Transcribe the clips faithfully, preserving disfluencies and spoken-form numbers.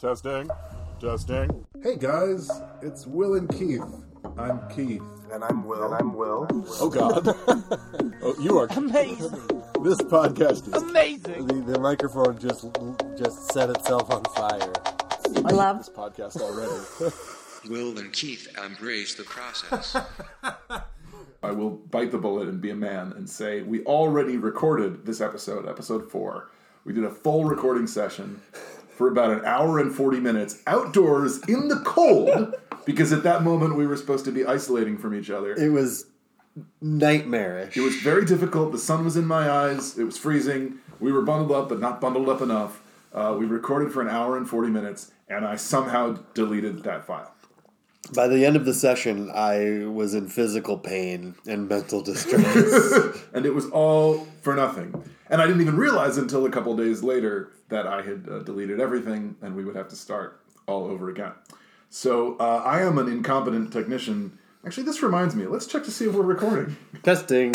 Testing. Testing. Hey guys, it's Will and Keith. I'm Keith. And I'm Will. And I'm Will. Oh God. Oh, you are amazing. This podcast is amazing. The, the microphone just just set itself on fire. I love this podcast already. Will and Keith embrace the process. I will bite the bullet and be a man and say we already recorded this episode, episode four. We did a full recording session for about an hour and forty minutes outdoors in the cold because at that moment we were supposed to be isolating from each other. It was nightmarish. It was very difficult. The sun was in my eyes. It was freezing. We were bundled up, but not bundled up enough. Uh, we recorded for an hour and forty minutes, and I somehow deleted that file. By the end of the session, I was in physical pain and mental distress. And it was all for nothing. And I didn't even realize until a couple days later that I had uh, deleted everything and we would have to start all over again. So uh, I am an incompetent technician. Actually, this reminds me. Let's check to see if we're recording. Testing.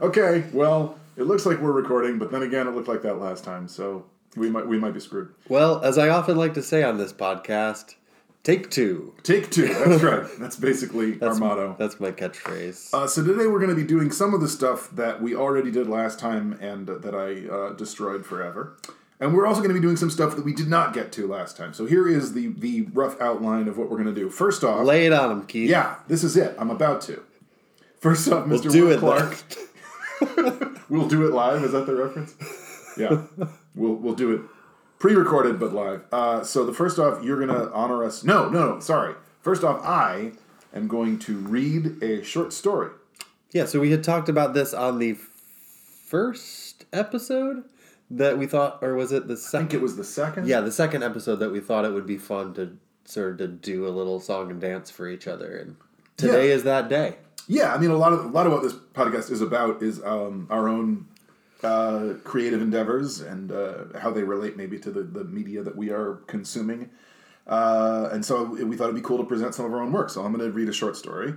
Okay, well, it looks like we're recording, but then again, it looked like that last time. So we might we might be screwed. Well, as I often like to say on this podcast... Take two. Take two. That's right. That's basically that's our motto. My, that's my catchphrase. Uh, so today we're going to be doing some of the stuff that we already did last time and uh, that I uh, destroyed forever. And we're also going to be doing some stuff that we did not get to last time. So here is the, the rough outline of what we're going to do. First off... Lay it on him, Keith. Yeah, this is it. I'm about to. First off, Mister We'll do Will it Clark. We'll do it live. Is that the reference? Yeah. We'll, we'll do it. Pre-recorded, but live. Uh, so the first off, you're going to honor us. No, no, no, sorry. First off, I am going to read a short story. Yeah, so we had talked about this on the first episode that we thought, or was it the second? I think it was the second. Yeah, the second episode that we thought it would be fun to sort of to do a little song and dance for each other. And today yeah. is that day. Yeah, I mean, a lot of a lot of what this podcast is about is um, our own... Uh, creative endeavors and uh, how they relate maybe to the, the media that we are consuming. Uh, and so we thought it'd be cool to present some of our own work. So I'm going to read a short story.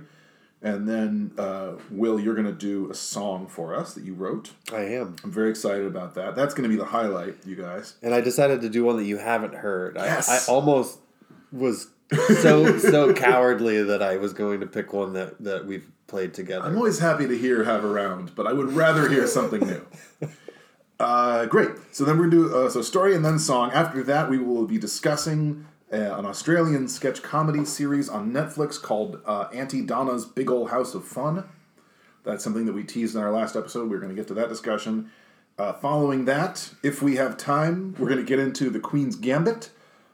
And then, uh, Will, you're going to do a song for us that you wrote. I am. I'm very excited about that. That's going to be the highlight, you guys. And I decided to do one that you haven't heard. Yes! I, I almost was so so cowardly that I was going to pick one that, that we've played together. I'm always happy to hear Have Around, but I would rather hear something new. Uh, great. So then we're going to do uh, so story and then song. After that, we will be discussing uh, an Australian sketch comedy series on Netflix called uh, Auntie Donna's Big Ol' House of Fun. That's something that we teased in our last episode. We're going to get to that discussion. Uh, following that, if we have time, we're going to get into The Queen's Gambit,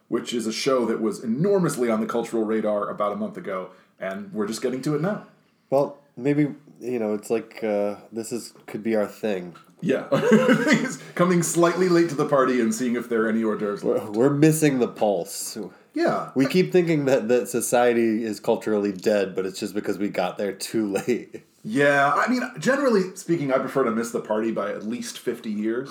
which is a show that was enormously on the cultural radar about a month ago, and we're just getting to it now. Well, maybe, you know, it's like uh, this is could be our thing. Yeah. Coming slightly late to the party and seeing if there are any hors d'oeuvres left. We're missing the pulse. Yeah. We keep thinking that, that society is culturally dead, but it's just because we got there too late. Yeah. I mean, generally speaking, I prefer to miss the party by at least fifty years.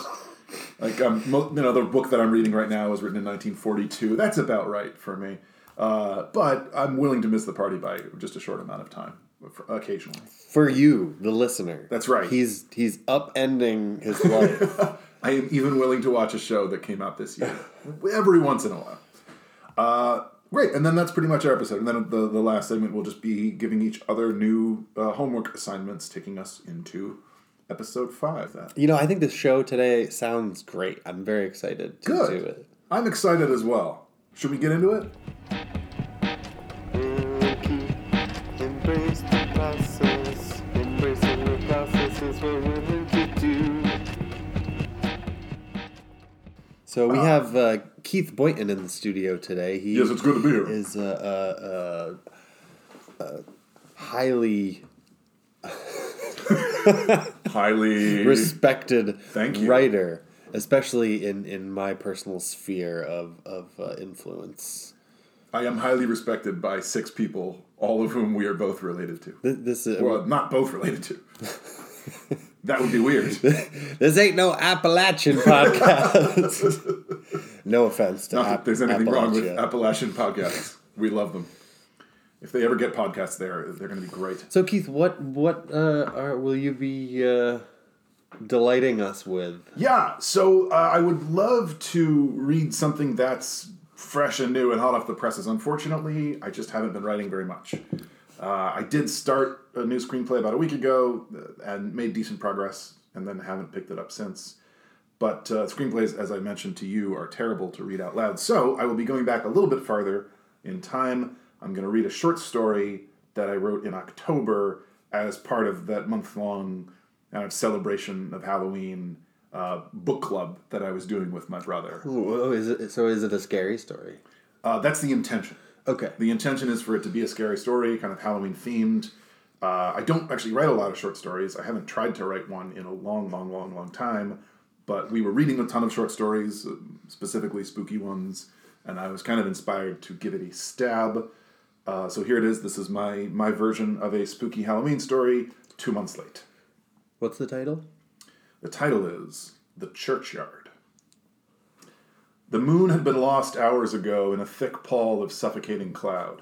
Like, um, you know, the book that I'm reading right now was written in nineteen forty-two. That's about right for me. Uh, but I'm willing to miss the party by just a short amount of time. Occasionally. For you, the listener. That's right. He's he's upending his life. I am even willing to watch a show that came out this year. Every once in a while. Uh, right, and then that's pretty much our episode. And then the, the last segment will just be giving each other new uh, homework assignments, taking us into episode five. Then. You know, I think the show today sounds great. I'm very excited to Good. do it. I'm excited as well. Should we get into it? So we have uh, Keith Boynton in the studio today. He yes, it's good to be here. Is a, a, a, a highly, highly respected Thank you. writer, especially in, in my personal sphere of of uh, influence. I am highly respected by six people, all of whom we are both related to. This, this is well, not both related to. That would be weird. This ain't no Appalachian podcast. No offense to Appalachian. Not that App- there's anything Appalachia. wrong with Appalachian podcasts. We love them. If they ever get podcasts there, they're going to be great. So, Keith, what what uh, are, will you be uh, delighting us with. Yeah, so uh, I would love to read something that's fresh and new and hot off the presses. Unfortunately, I just haven't been writing very much. Uh, I did start a new screenplay about a week ago and made decent progress, and then haven't picked it up since. But uh, screenplays, as I mentioned to you, are terrible to read out loud. So I will be going back a little bit farther in time. I'm going to read a short story that I wrote in October as part of that month-long kind of celebration of Halloween uh, book club that I was doing with my brother. Ooh, is it, so is it a scary story? Uh, that's the intention. Okay. The intention is for it to be a scary story, kind of Halloween-themed. Uh, I don't actually write a lot of short stories. I haven't tried to write one in a long, long, long, long time. But we were reading a ton of short stories, specifically spooky ones, and I was kind of inspired to give it a stab. Uh, so here it is. This is my my version of a spooky Halloween story, two months late. What's the title? The title is The Churchyard. The moon had been lost hours ago in a thick pall of suffocating cloud.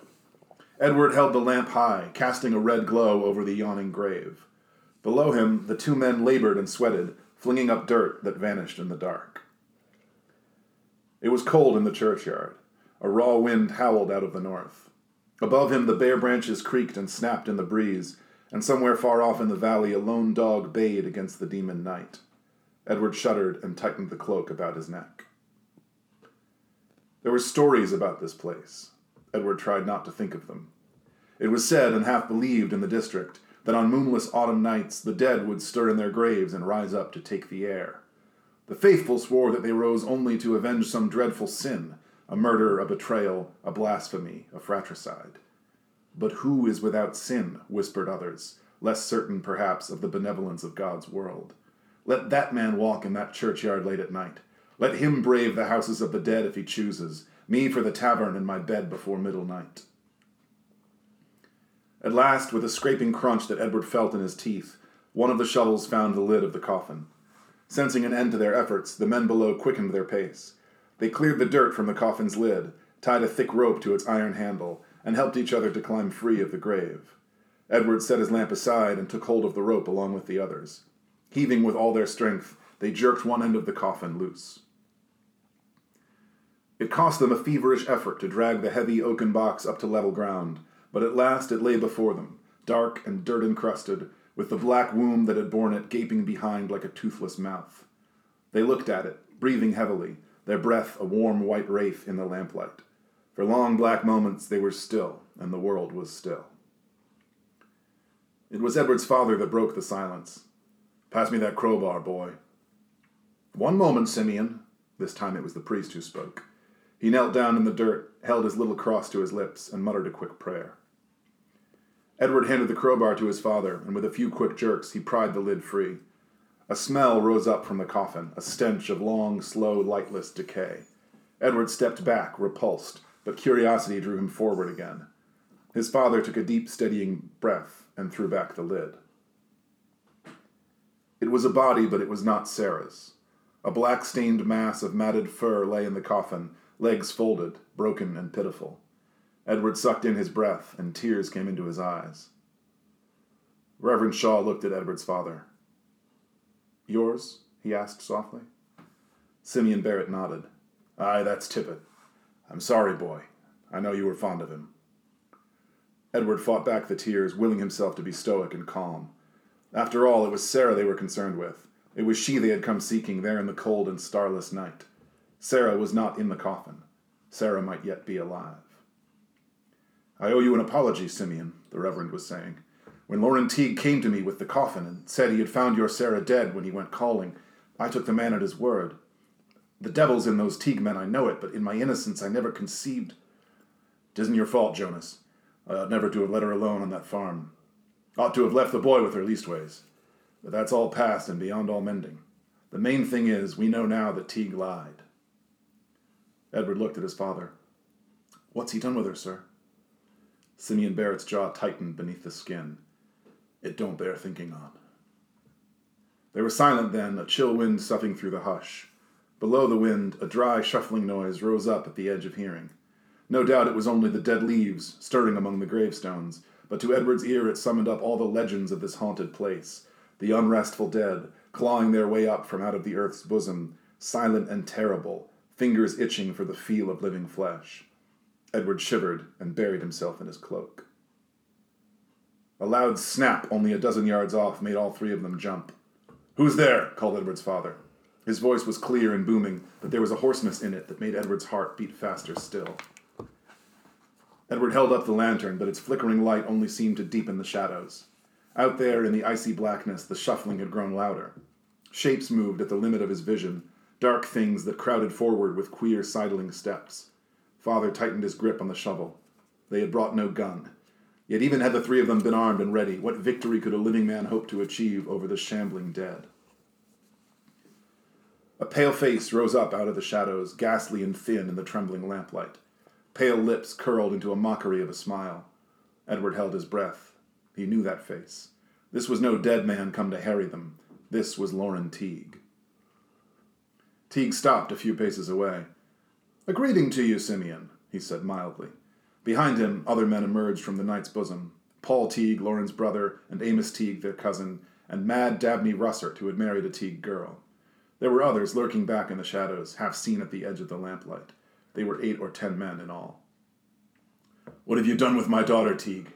Edward held the lamp high, casting a red glow over the yawning grave. Below him, the two men labored and sweated, flinging up dirt that vanished in the dark. It was cold in the churchyard. A raw wind howled out of the north. Above him, the bare branches creaked and snapped in the breeze, and somewhere far off in the valley, a lone dog bayed against the demon night. Edward shuddered and tightened the cloak about his neck. There were stories about this place. Edward tried not to think of them. It was said and half believed in the district that on moonless autumn nights the dead would stir in their graves and rise up to take the air. The faithful swore that they rose only to avenge some dreadful sin, a murder, a betrayal, a blasphemy, a fratricide. But who is without sin, whispered others, less certain perhaps of the benevolence of God's world. Let that man walk in that churchyard late at night. Let him brave the houses of the dead if he chooses, me for the tavern and my bed before middle night. At last, with a scraping crunch that Edward felt in his teeth, one of the shovels found the lid of the coffin. Sensing an end to their efforts, the men below quickened their pace. They cleared the dirt from the coffin's lid, tied a thick rope to its iron handle, and helped each other to climb free of the grave. Edward set his lamp aside and took hold of the rope along with the others. Heaving with all their strength, they jerked one end of the coffin loose. It cost them a feverish effort to drag the heavy oaken box up to level ground, but at last it lay before them, dark and dirt-encrusted, with the black womb that had borne it gaping behind like a toothless mouth. They looked at it, breathing heavily, their breath a warm white wraith in the lamplight. For long black moments they were still, and the world was still. It was Edward's father that broke the silence. "Pass me that crowbar, boy." "One moment, Simeon." This time it was the priest who spoke. He knelt down in the dirt, held his little cross to his lips, and muttered a quick prayer. Edward handed the crowbar to his father, and with a few quick jerks, he pried the lid free. A smell rose up from the coffin, a stench of long, slow, lightless decay. Edward stepped back, repulsed, but curiosity drew him forward again. His father took a deep, steadying breath and threw back the lid. It was a body, but it was not Sarah's. A black-stained mass of matted fur lay in the coffin, legs folded, broken and pitiful. Edward sucked in his breath, and tears came into his eyes. Reverend Shaw looked at Edward's father. "Yours?" he asked softly. Simeon Barrett nodded. "Aye, that's Tippet. I'm sorry, boy. I know you were fond of him." Edward fought back the tears, willing himself to be stoic and calm. After all, it was Sarah they were concerned with. It was she they had come seeking there in the cold and starless night. Sarah was not in the coffin. Sarah might yet be alive. "I owe you an apology, Simeon," the Reverend was saying. "When Lauren Teague came to me with the coffin and said he had found your Sarah dead when he went calling, I took the man at his word. The devil's in those Teague men, I know it, but in my innocence I never conceived." "'Tisn't your fault, Jonas. I ought never to have let her alone on that farm. Ought to have left the boy with her leastways. But that's all past and beyond all mending. The main thing is, we know now that Teague lied." Edward looked at his father. "What's he done with her, sir?" Simeon Barrett's jaw tightened beneath the skin. "It don't bear thinking on." They were silent then, a chill wind soughing through the hush. Below the wind, a dry, shuffling noise rose up at the edge of hearing. No doubt it was only the dead leaves stirring among the gravestones, but to Edward's ear it summoned up all the legends of this haunted place, the unrestful dead, clawing their way up from out of the earth's bosom, silent and terrible, fingers itching for the feel of living flesh. Edward shivered and buried himself in his cloak. A loud snap only a dozen yards off made all three of them jump. "Who's there?" called Edward's father. His voice was clear and booming, but there was a hoarseness in it that made Edward's heart beat faster still. Edward held up the lantern, but its flickering light only seemed to deepen the shadows. Out there in the icy blackness, the shuffling had grown louder. Shapes moved at the limit of his vision, dark things that crowded forward with queer, sidling steps. Father tightened his grip on the shovel. They had brought no gun. Yet even had the three of them been armed and ready, what victory could a living man hope to achieve over the shambling dead? A pale face rose up out of the shadows, ghastly and thin in the trembling lamplight. Pale lips curled into a mockery of a smile. Edward held his breath. He knew that face. This was no dead man come to harry them. This was Lauren Teague. Teague stopped a few paces away. "A greeting to you, Simeon," he said mildly. Behind him, other men emerged from the night's bosom. Paul Teague, Lauren's brother, and Amos Teague, their cousin, and mad Dabney Russert, who had married a Teague girl. There were others lurking back in the shadows, half-seen at the edge of the lamplight. They were eight or ten men in all. "What have you done with my daughter, Teague?"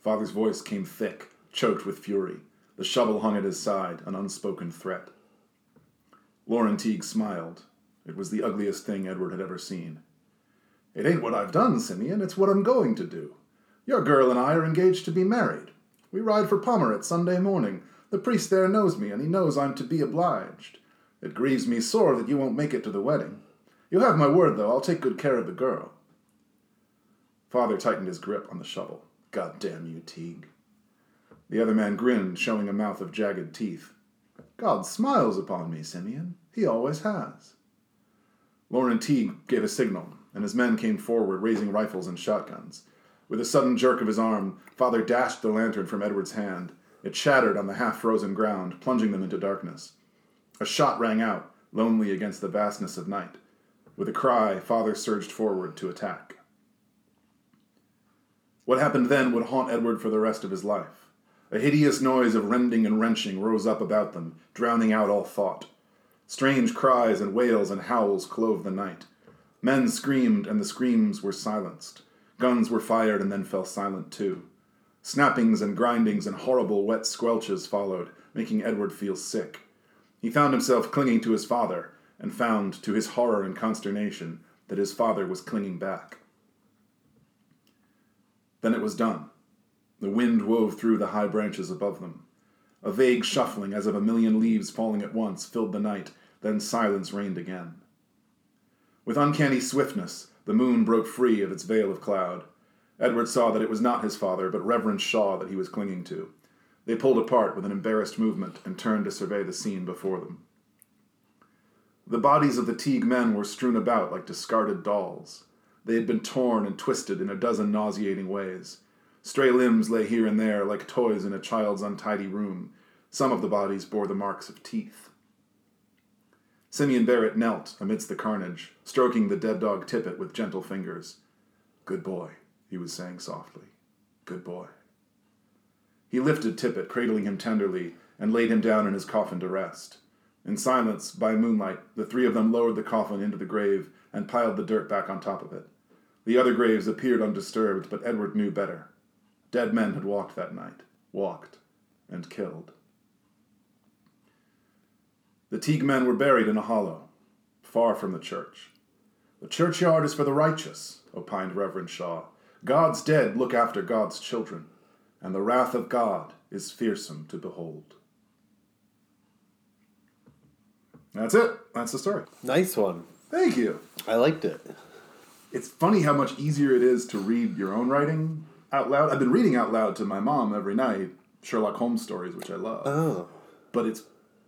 Father's voice came thick, choked with fury. The shovel hung at his side, an unspoken threat. Lauren Teague smiled. It was the ugliest thing Edward had ever seen. "It ain't what I've done, Simeon. It's what I'm going to do. Your girl and I are engaged to be married. We ride for Pomeret Sunday morning. The priest there knows me, and he knows I'm to be obliged. It grieves me sore that you won't make it to the wedding. You have my word, though. I'll take good care of the girl." Father tightened his grip on the shovel. "God damn you, Teague." The other man grinned, showing a mouth of jagged teeth. "God smiles upon me, Simeon. He always has." Lauren Teague gave a signal, and his men came forward, raising rifles and shotguns. With a sudden jerk of his arm, Father dashed the lantern from Edward's hand. It shattered on the half-frozen ground, plunging them into darkness. A shot rang out, lonely against the vastness of night. With a cry, Father surged forward to attack. What happened then would haunt Edward for the rest of his life. A hideous noise of rending and wrenching rose up about them, drowning out all thought. Strange cries and wails and howls clove the night. Men screamed, and the screams were silenced. Guns were fired and then fell silent too. Snappings and grindings and horrible wet squelches followed, making Edward feel sick. He found himself clinging to his father, and found, to his horror and consternation, that his father was clinging back. Then it was done. The wind wove through the high branches above them. A vague shuffling, as of a million leaves falling at once, filled the night, then silence reigned again. With uncanny swiftness, the moon broke free of its veil of cloud. Edward saw that it was not his father, but Reverend Shaw that he was clinging to. They pulled apart with an embarrassed movement and turned to survey the scene before them. The bodies of the Teague men were strewn about like discarded dolls. They had been torn and twisted in a dozen nauseating ways. Stray limbs lay here and there like toys in a child's untidy room. Some of the bodies bore the marks of teeth. Simeon Barrett knelt amidst the carnage, stroking the dead dog Tippet with gentle fingers. "Good boy," he was saying softly. "Good boy." He lifted Tippet, cradling him tenderly, and laid him down in his coffin to rest. In silence, by moonlight, the three of them lowered the coffin into the grave and piled the dirt back on top of it. The other graves appeared undisturbed, but Edward knew better. Dead men had walked that night, walked and killed. The Teague men were buried in a hollow, far from the church. "The churchyard is for the righteous," opined Reverend Shaw. "God's dead look after God's children, and the wrath of God is fearsome to behold." That's it. That's the story. Nice one. Thank you. I liked it. It's funny how much easier it is to read your own writing out loud. I've been reading out loud to my mom every night Sherlock Holmes stories, which I love. Oh. But it's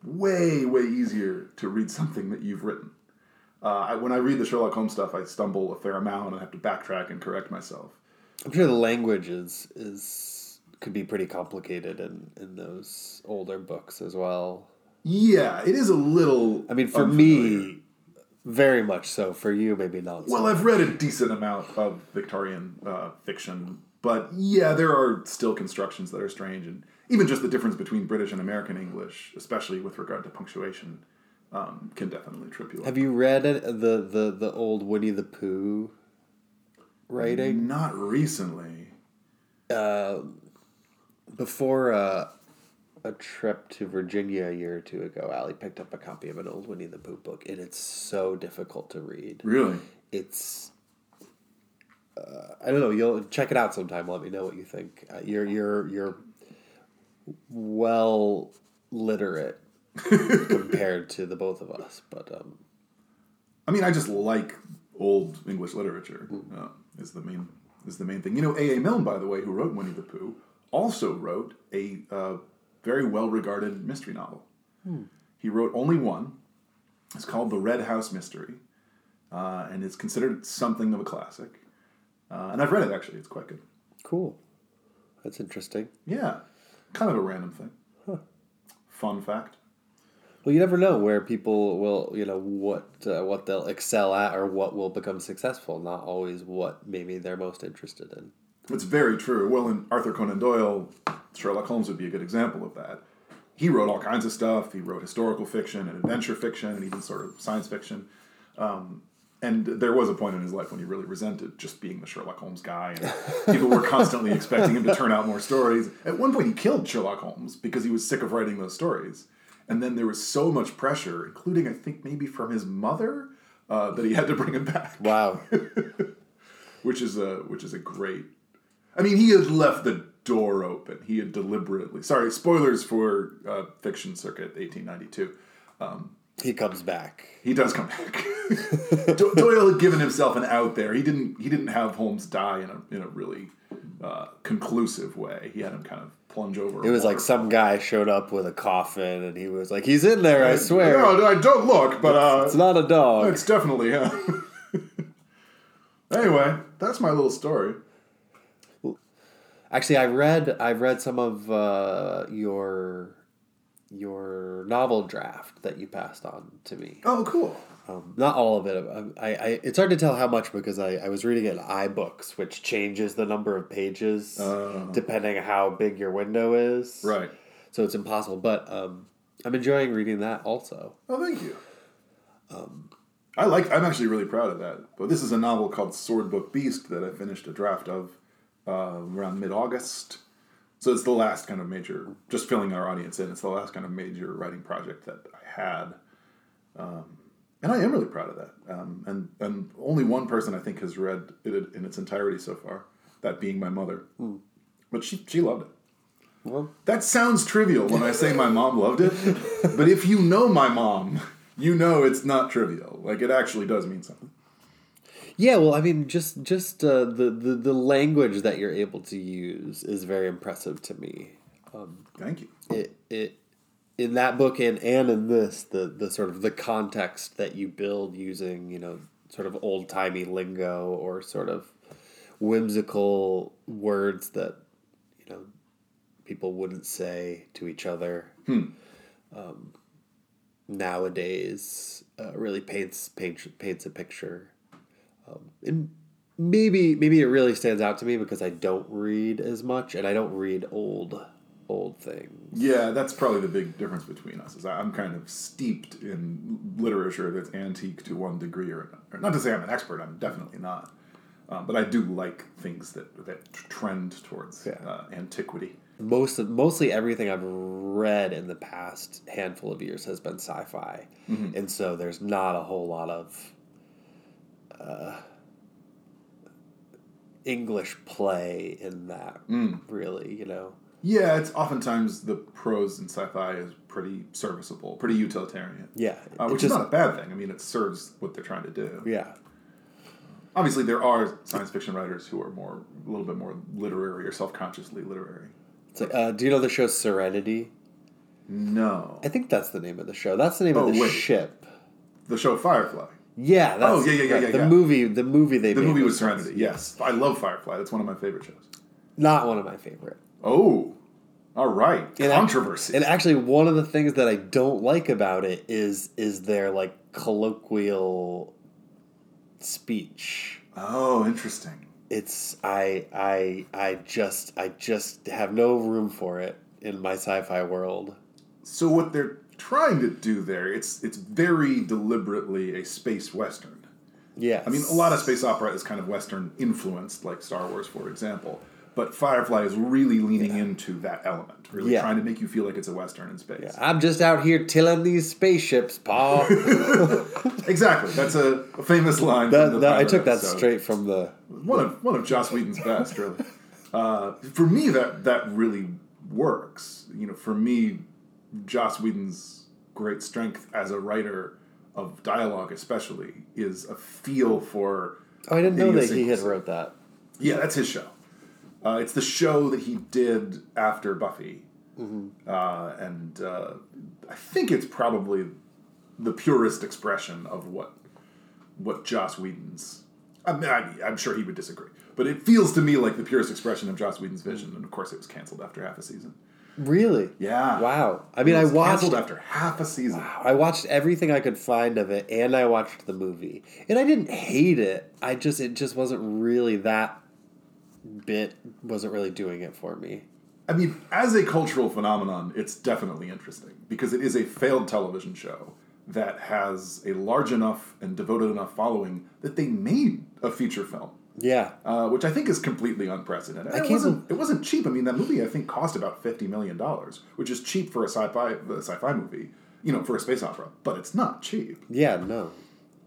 way, way easier to read something that you've written. Uh, I, when I read the Sherlock Holmes stuff, I stumble a fair amount and have to backtrack and correct myself. I'm sure the language is, is could be pretty complicated in, in those older books as well. Yeah, it is a little... I mean, for unfamiliar. me, very much so. For you, maybe not so. Well, I've read a decent amount of Victorian uh, fiction But yeah, there are still constructions that are strange, and even just the difference between British and American English, especially with regard to punctuation, um, can definitely trip you up. Have you read the, the, the old Winnie the Pooh writing? Not recently. Uh, before uh, a trip to Virginia a year or two ago, Allie picked up a copy of an old Winnie the Pooh book, and it's so difficult to read. Really? It's... Uh, I don't know. You'll check it out sometime. Let me know what you think. Uh, you're you're you're well literate compared to the both of us, but um, I mean, I just like old English literature. Uh, is the main is the main thing. You know, A A. Milne, by the way, who wrote Winnie the Pooh, also wrote a uh, very well regarded mystery novel. Hmm. He wrote only one. It's called The Red House Mystery, uh, and it's considered something of a classic. Uh, and I've read it, actually. It's quite good. Cool. That's interesting. Yeah. Kind of a random thing. Huh. Fun fact. Well, you never know where people will, you know, what uh, what they'll excel at or what will become successful. Not always what maybe they're most interested in. It's very true. Well, in Arthur Conan Doyle, Sherlock Holmes would be a good example of that. He wrote all kinds of stuff. He wrote historical fiction and adventure fiction and even sort of science fiction. Um And there was a point in his life when he really resented just being the Sherlock Holmes guy, and people were constantly expecting him to turn out more stories. At one point, he killed Sherlock Holmes because he was sick of writing those stories. And then there was so much pressure, including, I think, maybe from his mother, uh, that he had to bring him back. Wow. Which is a which is a great... I mean, he had left the door open. He had deliberately... Sorry, spoilers for uh, Fiction Circuit eighteen ninety-two. Um He comes back. He does come back. Doyle had given himself an out there. He didn't. He didn't have Holmes die in a in a really uh, conclusive way. He had him kind of plunge over. It was like some guy showed up with a coffin, and he was like, "He's in there, I, I swear." No, I don't look, but uh, it's not a dog. It's definitely him. Anyway, that's my little story. Actually, I read. I read some of uh, your. your novel draft that you passed on to me. Oh, cool. Um, not all of it. I, I, it's hard to tell how much because I, I was reading it in iBooks, which changes the number of pages uh, depending on how big your window is. Right. So it's impossible. But um, I'm enjoying reading that also. Oh, thank you. Um, I like, I'm actually really proud of that. But this is a novel called Sword Book Beast that I finished a draft of uh, around mid-August. So it's the last kind of major, just filling our audience in, it's the last kind of major writing project that I had. Um, and I am really proud of that. Um, and, and only one person, I think, has read it in its entirety so far, that being my mother. Mm. But she, she loved it. Well, that sounds trivial when I say my mom loved it, but if you know my mom, you know it's not trivial. Like, it actually does mean something. Yeah, well, I mean, just just uh, the, the, the language that you're able to use is very impressive to me. Um, Thank you. It it in that book and, and in this the, the sort of the context that you build using, you know, sort of old timey lingo or sort of whimsical words that, you know, people wouldn't say to each other hmm. um, nowadays uh, really paints paints paints a picture. Um, and maybe maybe it really stands out to me because I don't read as much, and I don't read old old things. Yeah, that's probably the big difference between us. Is I'm kind of steeped in literature that's antique to one degree or another. Not to say I'm an expert; I'm definitely not. Um, but I do like things that that trend towards yeah. uh, antiquity. Most of, mostly everything I've read in the past handful of years has been sci-fi, mm-hmm. and so there's not a whole lot of. Uh, English play in that, mm. really, you know? Yeah, it's oftentimes the prose in sci-fi is pretty serviceable, pretty utilitarian. Yeah. Uh, which just, is not a bad thing. I mean, it serves what they're trying to do. Yeah. Obviously, there are science fiction writers who are more, a little bit more literary or self-consciously literary. It's like, uh, do you know the show Serenity? No. I think that's the name of the show. That's the name oh, of the wait. ship. The show Firefly. Yeah, that's oh, yeah, yeah, yeah, yeah, the yeah. movie. The movie they the made movie was Serenity. Yes, I love Firefly. That's one of my favorite shows. Not one of my favorite. Oh, all right, and controversy. Actually, and actually, one of the things that I don't like about it is is their like colloquial speech. Oh, interesting. it's I I I just I just have no room for it in my sci-fi world. So what they're trying to do there, it's it's very deliberately a space western. Yes. I mean, a lot of space opera is kind of western influenced, like Star Wars, for example. But Firefly is really leaning yeah. into that element, really yeah. trying to make you feel like it's a western in space. Yeah. I'm just out here tilling these spaceships, Paul. Exactly. That's a, a famous line. That, from the that, Pomeret, I took that so. straight from the... One of one of Joss Whedon's best, really. Uh, for me, that, that really works. You know, for me, Joss Whedon's great strength as a writer of dialogue especially is a feel for... Oh, I didn't know that he had wrote that. Yeah, that's his show. Uh, it's the show that he did after Buffy. Mm-hmm. Uh, and uh, I think it's probably the purest expression of what what Joss Whedon's... I mean, I, I'm sure he would disagree. But it feels to me like the purest expression of Joss Whedon's vision. And, of course, it was canceled after half a season. Really? Yeah. Wow. I mean, it was I watched... canceled after half a season. Wow. I watched everything I could find of it, and I watched the movie. And I didn't hate it. I just... It just wasn't really that... bit wasn't really doing it for me. I mean, as a cultural phenomenon, it's definitely interesting because it is a failed television show that has a large enough and devoted enough following that they made a feature film. Yeah, uh, which I think is completely unprecedented. I it wasn't. Be- it wasn't cheap. I mean, that movie I think cost about fifty million dollars, which is cheap for a sci-fi a sci-fi movie. You know, for a space opera, but it's not cheap. Yeah, no.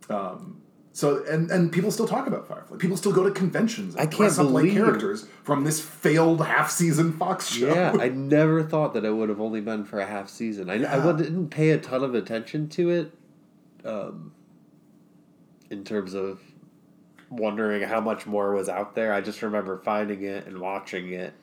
Um, So and, and people still talk about Firefly. People still go to conventions and I dress can't up like characters from this failed half-season Fox show. Yeah, I never thought that it would have only been for a half season. I, yeah. I didn't pay a ton of attention to it um, in terms of wondering how much more was out there. I just remember finding it and watching it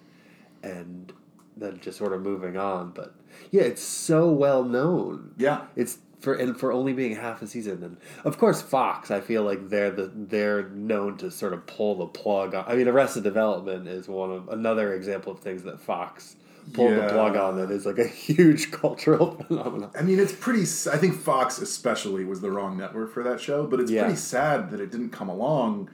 and then just sort of moving on. But yeah, it's so well known. Yeah. It's... For and for only being half a season, and of course Fox, I feel like they're the they're known to sort of pull the plug on. I mean, Arrested Development is one of another example of things that Fox pulled yeah. the plug on that is like a huge cultural phenomenon. I mean, it's pretty. I think Fox especially was the wrong network for that show, but it's yeah. pretty sad that it didn't come along.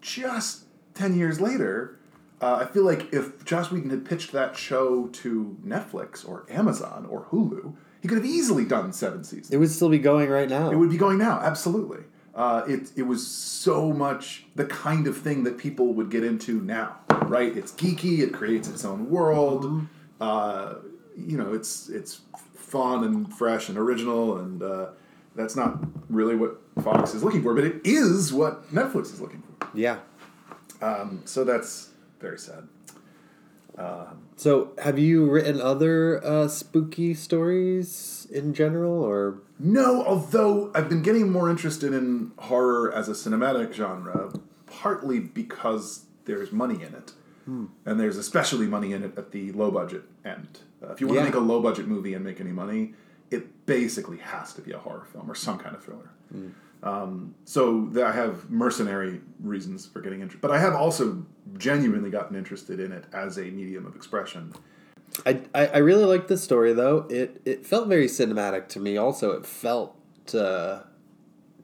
Just ten years later, uh, I feel like if Joss Whedon had pitched that show to Netflix or Amazon or Hulu. He could have easily done seven seasons. It would still be going right now. It would be going now, absolutely. Uh, it it was so much the kind of thing that people would get into now, right? It's geeky. It creates its own world. Uh, you know, it's it's fun and fresh and original, and uh, that's not really what Fox is looking for, but it is what Netflix is looking for. Yeah. Um, so that's very sad. Um, so, have you written other uh, spooky stories in general, or...? No, although I've been getting more interested in horror as a cinematic genre, partly because there's money in it. Hmm. And there's especially money in it at the low-budget end. Uh, if you want yeah. to make a low-budget movie and make any money, it basically has to be a horror film or some kind of thriller. Hmm. Um, so I have mercenary reasons for getting interested. But I have also genuinely gotten interested in it as a medium of expression. I, I, I really liked this story, though. It it felt very cinematic to me. Also, it felt, uh,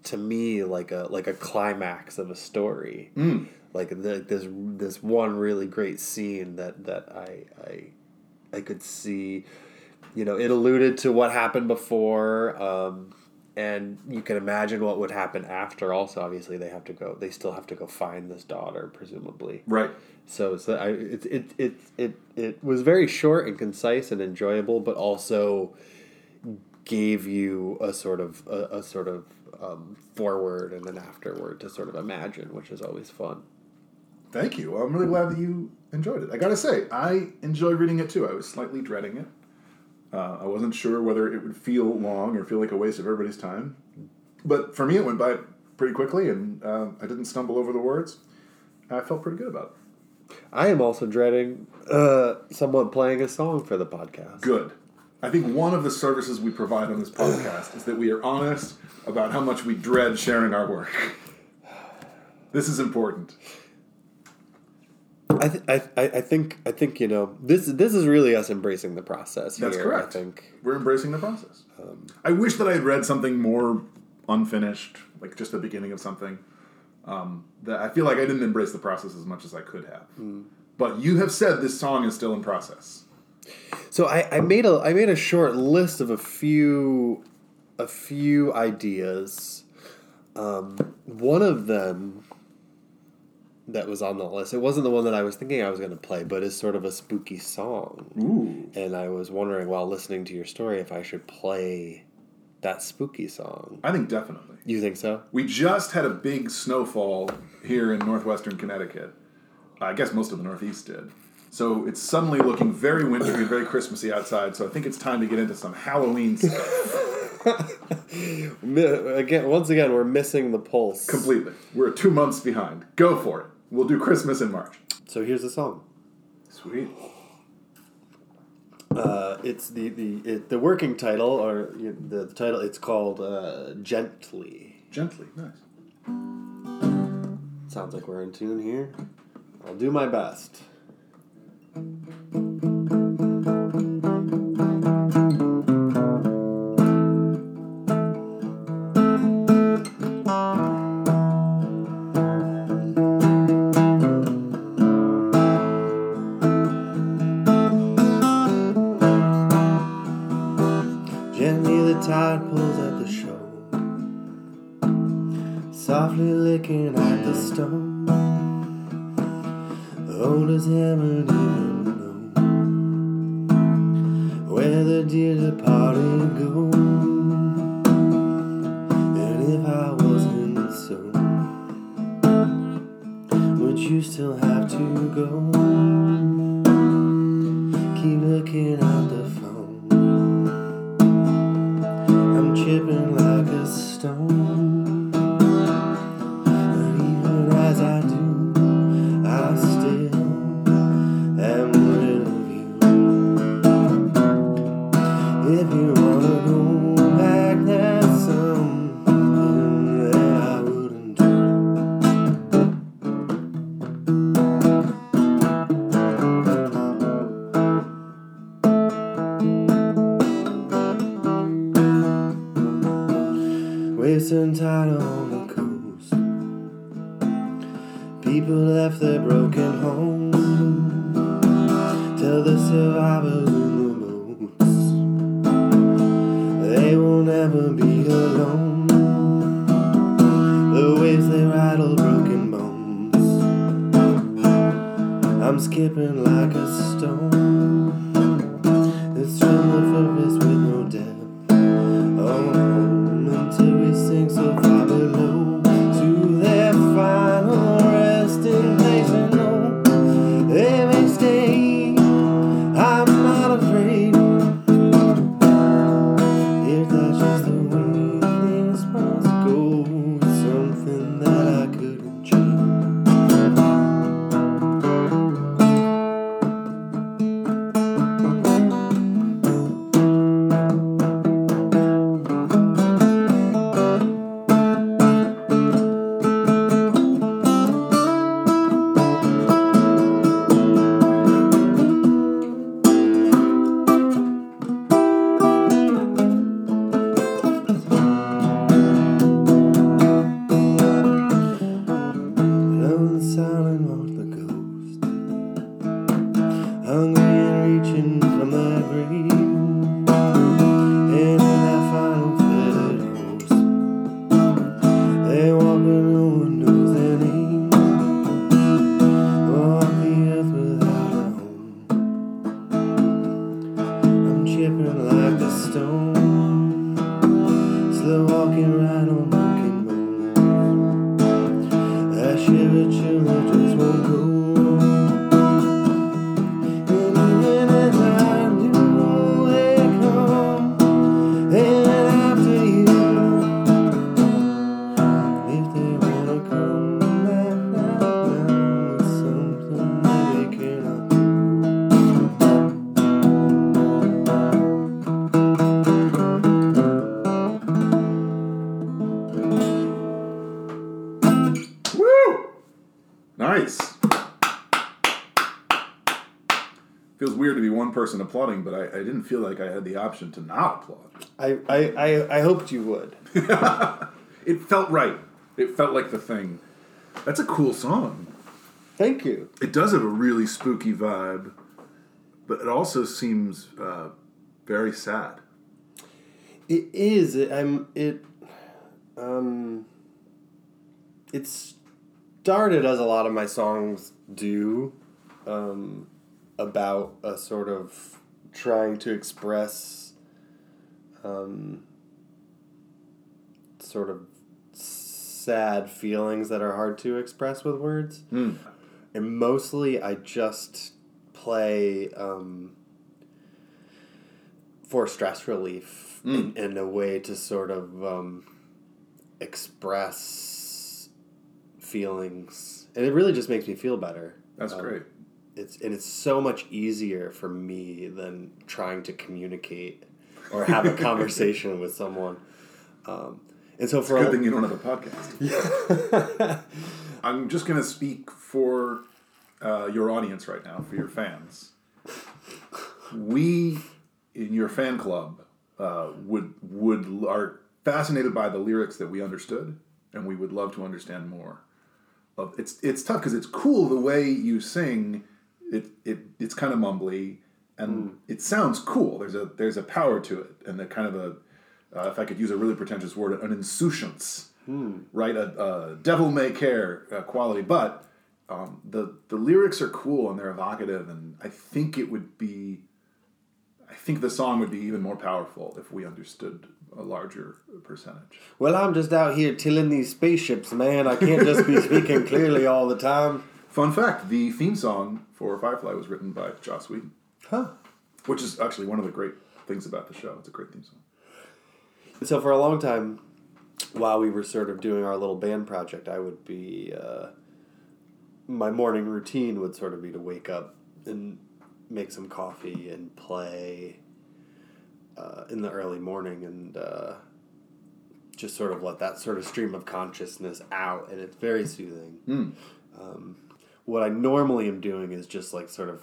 to me, like a like a climax of a story. Mm. Like the, this this one really great scene that, that I, I I could see. You know, it alluded to what happened before, um... and you can imagine what would happen after. Also, obviously, they have to go. They still have to go find this daughter, presumably. Right. So, so I, it it it it it was very short and concise and enjoyable, but also gave you a sort of a, a sort of um, forward and then afterward to sort of imagine, which is always fun. Thank you. I'm really glad that you enjoyed it. I gotta say, I enjoyed reading it too. I was slightly dreading it. Uh, I wasn't sure whether it would feel long or feel like a waste of everybody's time. But for me, it went by pretty quickly, and uh, I didn't stumble over the words. I felt pretty good about it. I am also dreading uh, someone playing a song for the podcast. Good. I think one of the services we provide on this podcast is that we are honest about how much we dread sharing our work. This is important. I, th- I, th- I think I think you know this this is really us embracing the process here. That's correct. I think we're embracing the process. Um, I wish that I had read something more unfinished, like just the beginning of something. um, that I feel like I didn't embrace the process as much as I could have. Mm. But you have said this song is still in process. So I, I made a I made a short list of a few a few ideas. Um, one of them that was on the list, it wasn't the one that I was thinking I was going to play, but is sort of a spooky song. Ooh. And I was wondering while listening to your story if I should play that spooky song. I think definitely. You think so? We just had a big snowfall here in northwestern Connecticut. I guess most of the Northeast did. So it's suddenly looking very wintry and very Christmassy outside, so I think it's time to get into some Halloween stuff. again, once again, we're missing the pulse. Completely. We're two months behind. Go for it. We'll do Christmas in March. So here's the song. Sweet. Uh, it's the, the, it, the working title, or the, the title, it's called uh, Gently. Gently, nice. Sounds like we're in tune here. I'll do my best. Gently the tide pulls at the shore, softly licking at the stone. Old as haven't even known where the dear departed go. And if I wasn't so, would you still have to go? Keep looking at the phone, I'm chipping like a stone. And tied on the coast, people left their broken homes. Tell the survivors in the boats they will never be alone. The waves they rattle broken bones. I'm skipping like a stone. It's from the surface with no depth. Oh no. Sing so far below to their final resting place, and no, they may stay. I'm not afraid if that's just the way things must go. Something that I couldn't change. Person applauding, but I, I didn't feel like I had the option to not applaud. I I, I, I hoped you would. It felt right. It felt like the thing. That's a cool song. Thank you. It does have a really spooky vibe, but it also seems uh, very sad. It is. It, I'm. It. Um. It started as a lot of my songs do, um, about a sort of trying to express, um, sort of sad feelings that are hard to express with words. Mm. And mostly I just play um, for stress relief mm. and a way to sort of um, express feelings. And it really just makes me feel better. That's um, great. It's and it's so much easier for me than trying to communicate or have a conversation with someone. Um, and so for it's a good thing you don't have a podcast. Yeah. I'm just going to speak for uh, your audience right now, for your fans. We, in your fan club, uh, would would are fascinated by the lyrics that we understood, and we would love to understand more. Of it's it's tough because it's cool the way you sing. It it it's kind of mumbly, and mm. it sounds cool. There's a there's a power to it, and the kind of a uh, if I could use a really pretentious word, an insouciance. Hmm. Right, a, a devil may care uh, quality, but um, the the lyrics are cool and they're evocative, and I think it would be, I think the song would be even more powerful if we understood a larger percentage. Well, I'm just out here tilling these spaceships, man. I can't just be speaking clearly all the time. Fun fact: the theme song for Firefly was written by Joss Whedon, huh? Which is actually one of the great things about the show. It's a great theme song. So for a long time, while we were sort of doing our little band project, I would be, uh, my morning routine would sort of be to wake up and make some coffee and play uh, in the early morning and uh, just sort of let that sort of stream of consciousness out, and it's very soothing. Mm. Um, what I normally am doing is just like sort of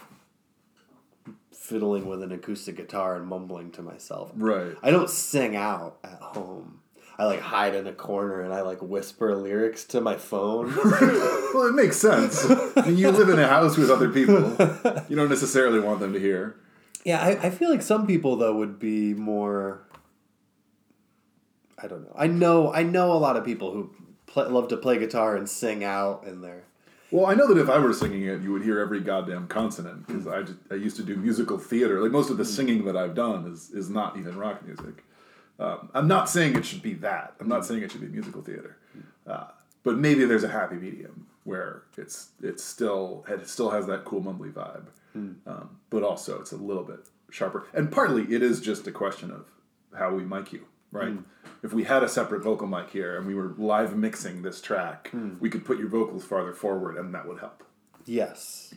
fiddling with an acoustic guitar and mumbling to myself. Right. I don't sing out at home. I, like, hide in a corner and I, like, whisper lyrics to my phone. Well, it makes sense. I mean, you live in a house with other people. You don't necessarily want them to hear. Yeah, I, I feel like some people, though, would be more... I don't know. I know I know a lot of people who play, love to play guitar and sing out in their... Well, I know that if I were singing it, you would hear every goddamn consonant, because mm. I, just, I used to do musical theater. Like, most of the singing that I've done is is not even rock music. Um, I'm not saying it should be that. I'm not saying it should be musical theater, uh, but maybe there's a happy medium where it's it's still it still has that cool mumbly vibe, mm. um, but also it's a little bit sharper. And partly it is just a question of how we mic you, right? Mm. If we had a separate vocal mic here and we were live mixing this track, mm. we could put your vocals farther forward, and that would help. Yes.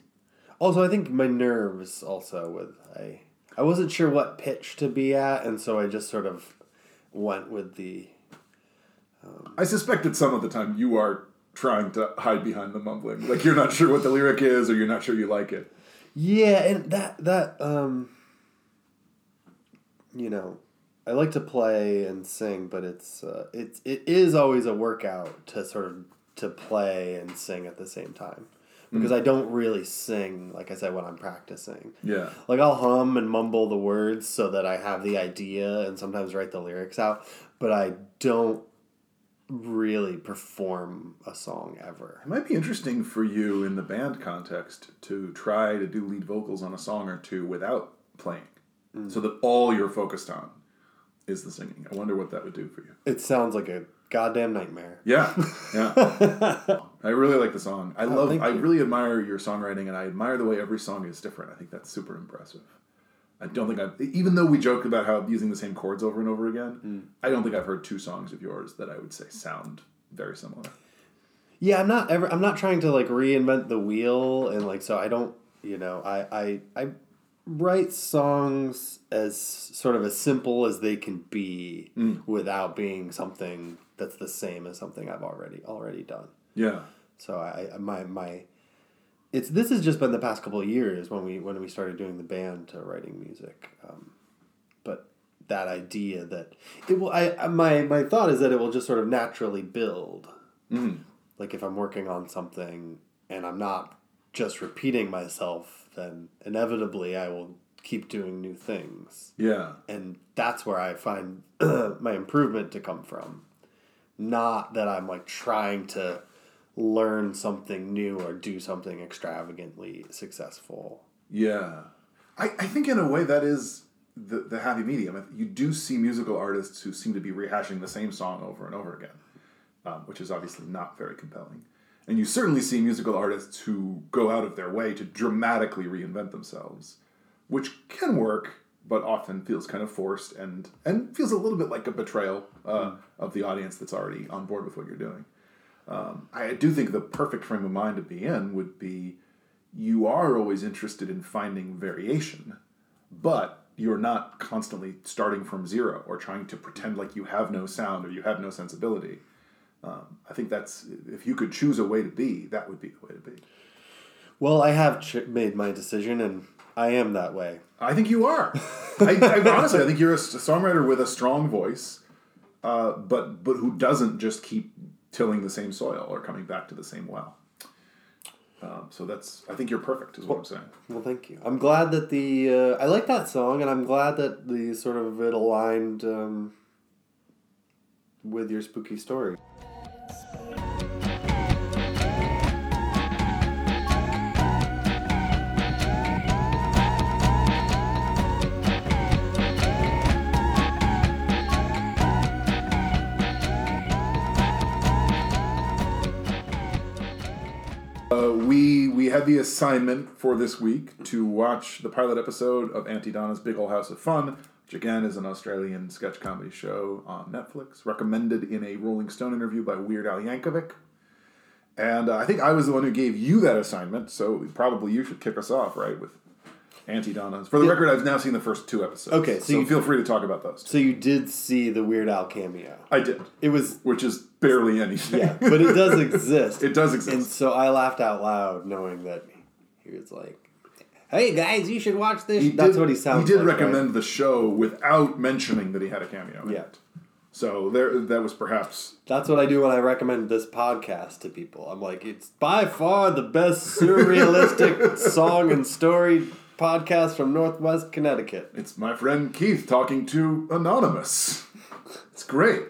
Also, I think my nerves also with I I wasn't sure what pitch to be at, and so I just sort of. Went with the... Um, I suspect that some of the time you are trying to hide behind the mumbling. Like, you're not sure what the lyric is, or you're not sure you like it. Yeah, and that... that um, you know, I like to play and sing, but it's uh, it's it is always a workout to sort of to play and sing at the same time. Because mm. I don't really sing, like I said, when I'm practicing. Yeah. Like, I'll hum and mumble the words so that I have the idea and sometimes write the lyrics out. But I don't really perform a song ever. It might be interesting for you in the band context to try to do lead vocals on a song or two without playing. Mm. So that all you're focused on is the singing. I wonder what that would do for you. It sounds like a... goddamn nightmare. Yeah, yeah. I really like the song. I love. Oh, I you. really admire your songwriting, and I admire the way every song is different. I think that's super impressive. I don't think I've, even though we joke about how using the same chords over and over again, mm. I don't think I've heard two songs of yours that I would say sound very similar. Yeah, I'm not ever. I'm not trying to like reinvent the wheel, and like so I don't. You know, I I I write songs as sort of as simple as they can be mm. without being something. That's the same as something I've already already done. Yeah. So I my my, it's this has just been the past couple of years when we when we started doing the band to writing music, um, but that idea that it will I my my thought is that it will just sort of naturally build, mm. like if I'm working on something and I'm not just repeating myself, then inevitably I will keep doing new things. Yeah. And that's where I find my improvement to come from. Not that I'm like trying to learn something new or do something extravagantly successful. Yeah. I, I think in a way that is the, the happy medium. You do see musical artists who seem to be rehashing the same song over and over again, um, which is obviously not very compelling. And you certainly see musical artists who go out of their way to dramatically reinvent themselves, which can work, but often feels kind of forced and, and feels a little bit like a betrayal uh, mm. of the audience that's already on board with what you're doing. Um, I do think the perfect frame of mind to be in would be you are always interested in finding variation, but you're not constantly starting from zero or trying to pretend like you have no sound or you have no sensibility. Um, I think that's, if you could choose a way to be, that would be the way to be. Well, I have ch- made my decision, and I am that way. I think you are. I, I, honestly, I think you're a songwriter with a strong voice, uh, but but who doesn't just keep tilling the same soil or coming back to the same well. Um, so that's, I think you're perfect, is what well, I'm saying. Well, thank you. I'm glad that the, uh, I like that song, and I'm glad that the sort of it aligned um, with your spooky story. Uh, we we had the assignment for this week to watch the pilot episode of Auntie Donna's Big Ol' House of Fun, which again is an Australian sketch comedy show on Netflix, recommended in a Rolling Stone interview by Weird Al Yankovic. And uh, I think I was the one who gave you that assignment, so probably you should kick us off, right, with Auntie Donna's. For the yeah. record, I've now seen the first two episodes. Okay, so, so you, feel free to talk about those. Two. So you did see the Weird Al cameo. I did. It was, which is barely anything. Yeah, but it does exist. It does exist. And so I laughed out loud, knowing that he was like, "Hey guys, you should watch this." He That's did, what he sounds. He did like, recommend right? the show without mentioning that he had a cameo. In yeah. It. So there, that was perhaps. That's what I do when I recommend this podcast to people. I'm like, it's by far the best surrealistic song and story podcast from Northwest Connecticut. It's my friend Keith talking to Anonymous. It's great.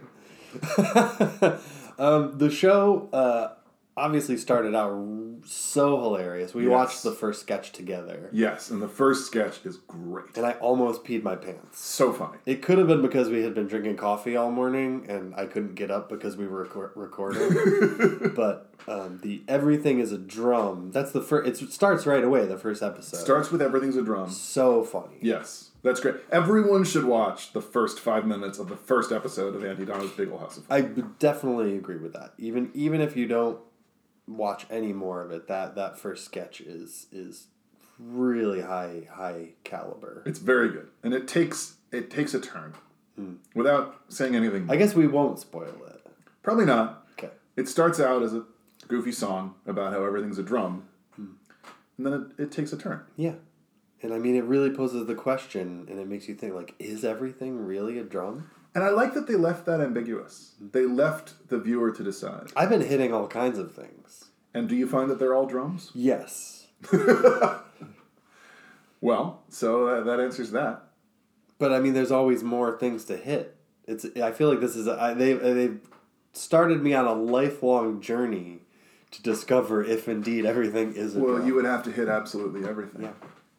um, the show uh, obviously started out so hilarious. We yes. watched the first sketch together. Yes, and the first sketch is great. And I almost peed my pants. So funny. It could have been because we had been drinking coffee all morning and I couldn't get up because we were rec- recording. But um, the Everything is a Drum. That's the first. It starts right away. The first episode starts with Everything's a Drum. So funny. Yes. That's great. Everyone should watch the first five minutes of the first episode of Auntie Donna's Big Ol' House of Fun. I would definitely agree with that. Even even if you don't watch any more of it, that, that first sketch is is really high high caliber. It's very good, and it takes it takes a turn mm. without saying anything more. I guess we won't spoil it. Probably not. Okay. It starts out as a goofy song about how everything's a drum, mm. and then it, it takes a turn. Yeah. And I mean, it really poses the question, and it makes you think, like, is everything really a drum? And I like that they left that ambiguous. They left the viewer to decide. I've been hitting all kinds of things. And do you find that they're all drums? Yes. Well, so uh, that answers that. But, I mean, there's always more things to hit. It's. I feel like this is... A, I, they, they've started me on a lifelong journey to discover if, indeed, everything is a well, drum. Well, you would have to hit absolutely everything. Yeah.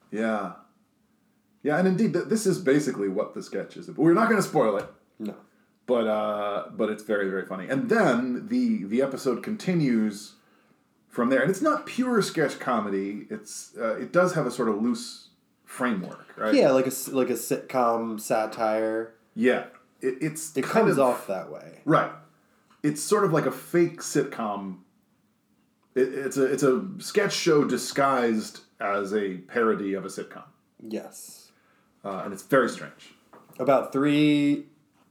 Yeah. Yeah, and indeed, th- this is basically what the sketch is about. We're not going to spoil it. No. But uh, but it's very, very funny. And then the, the episode continues from there. And it's not pure sketch comedy. It's uh, it does have a sort of loose framework, right? Yeah, like a, like a sitcom satire. Yeah. It, it's it kind comes of, off that way. Right. It's sort of like a fake sitcom. It, it's a It's a sketch show disguised as a parody of a sitcom. Yes. Uh, and it's very strange. About three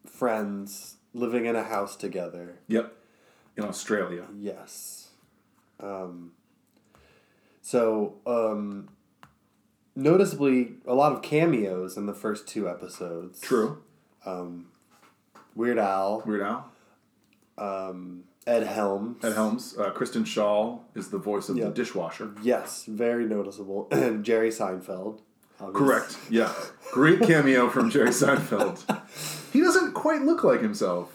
friends living in a house together. Yep. In Australia. Yes. Um, so, um, noticeably, a lot of cameos in the first two episodes. True. Um, Weird Al. Weird Al. Um, Ed Helms. Ed Helms. Uh, Kristen Schaal is the voice of yep. the dishwasher. Yes, very noticeable. And Jerry Seinfeld. Obviously. Correct, yeah. Great cameo from Jerry Seinfeld. He doesn't quite look like himself.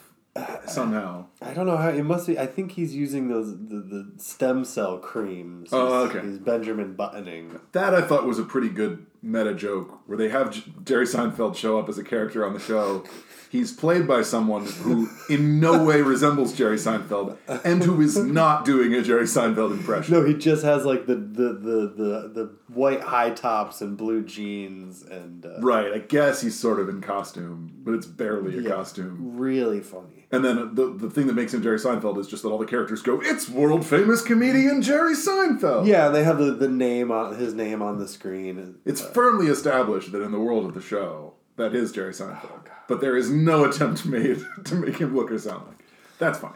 Somehow. I don't know how... It must be... I think he's using those the, the stem cell creams. Oh, okay. He's Benjamin Buttoning. That, I thought, was a pretty good meta joke, where they have J- Jerry Seinfeld show up as a character on the show. He's played by someone who in no way resembles Jerry Seinfeld, and who is not doing a Jerry Seinfeld impression. No, he just has, like, the the, the, the, the white high tops and blue jeans and... Uh, right, I guess he's sort of in costume, but it's barely a yeah, costume. Really funny. And then the the thing that makes him Jerry Seinfeld is just that all the characters go, "It's world-famous comedian Jerry Seinfeld!" Yeah, they have the, the name on his name on the screen. It's uh, firmly established that in the world of the show, that is Jerry Seinfeld. Oh, but there is no attempt made to make him look or sound like. That's fine.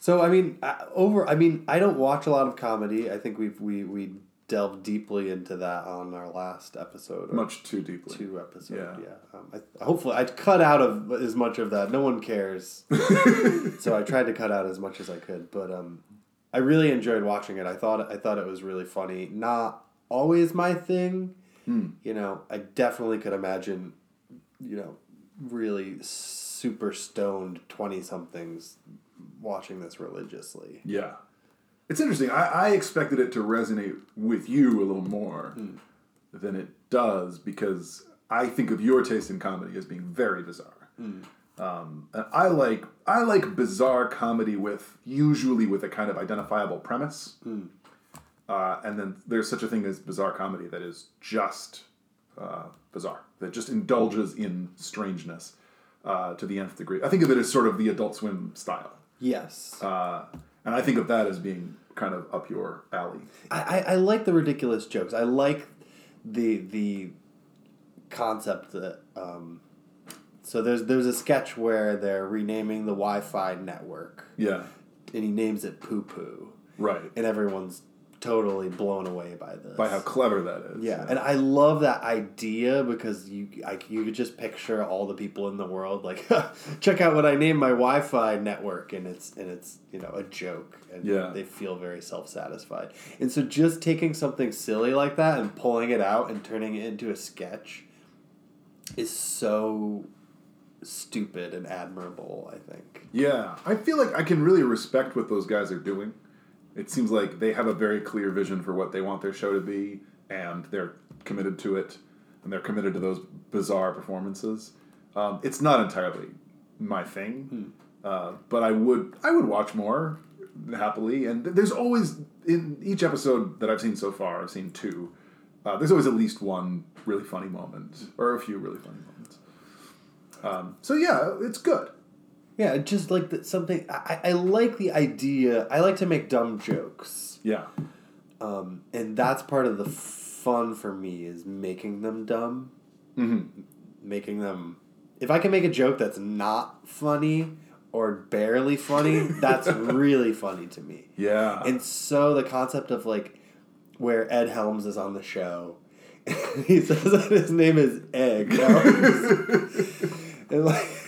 So, I mean, I, over, I mean, I don't watch a lot of comedy. I think we've, we we delved deeply into that on our last episode. Much too deeply. Two episodes, yeah. yeah. Um, I, hopefully, I cut out of as much of that. No one cares. So I tried to cut out as much as I could. But um, I really enjoyed watching it. I thought I thought it was really funny. Not always my thing. Mm. You know, I definitely could imagine, you know, really super stoned twenty-somethings watching this religiously. Yeah. It's interesting. I, I expected it to resonate with you a little more mm. than it does, because I think of your taste in comedy as being very bizarre. Mm. Um, and I like I like bizarre comedy with usually with a kind of identifiable premise, mm. uh, and then there's such a thing as bizarre comedy that is just uh, bizarre, that just indulges in strangeness uh, to the nth degree. I think of it as sort of the Adult Swim style. Yes. Uh, And I think of that as being kind of up your alley. I, I, I like the ridiculous jokes. I like the the concept that... Um, so there's there's a sketch where they're renaming the Wi-Fi network. Yeah. And he names it Poo Poo. Right. And everyone's totally blown away by this. By how clever that is. Yeah. yeah. And I love that idea, because you I, you could just picture all the people in the world like, check out what I named my Wi-Fi network, and it's and it's you know a joke, and yeah. they feel very self-satisfied. And so just taking something silly like that and pulling it out and turning it into a sketch is so stupid and admirable, I think. Yeah. I feel like I can really respect what those guys are doing. It seems like they have a very clear vision for what they want their show to be, and they're committed to it, and they're committed to those bizarre performances. Um, it's not entirely my thing, hmm. uh, but I would I would watch more happily. And there's always, in each episode that I've seen so far, I've seen two, uh, there's always at least one really funny moment, or a few really funny moments. Um, so yeah, it's good. Yeah, just like the, something... I, I like the idea... I like to make dumb jokes. Yeah. Um, and that's part of the fun for me, is making them dumb. Mm-hmm. Making them... If I can make a joke that's not funny or barely funny, that's really funny to me. Yeah. And so the concept of, like, where Ed Helms is on the show, he says that his name is Egg Helms. And, like...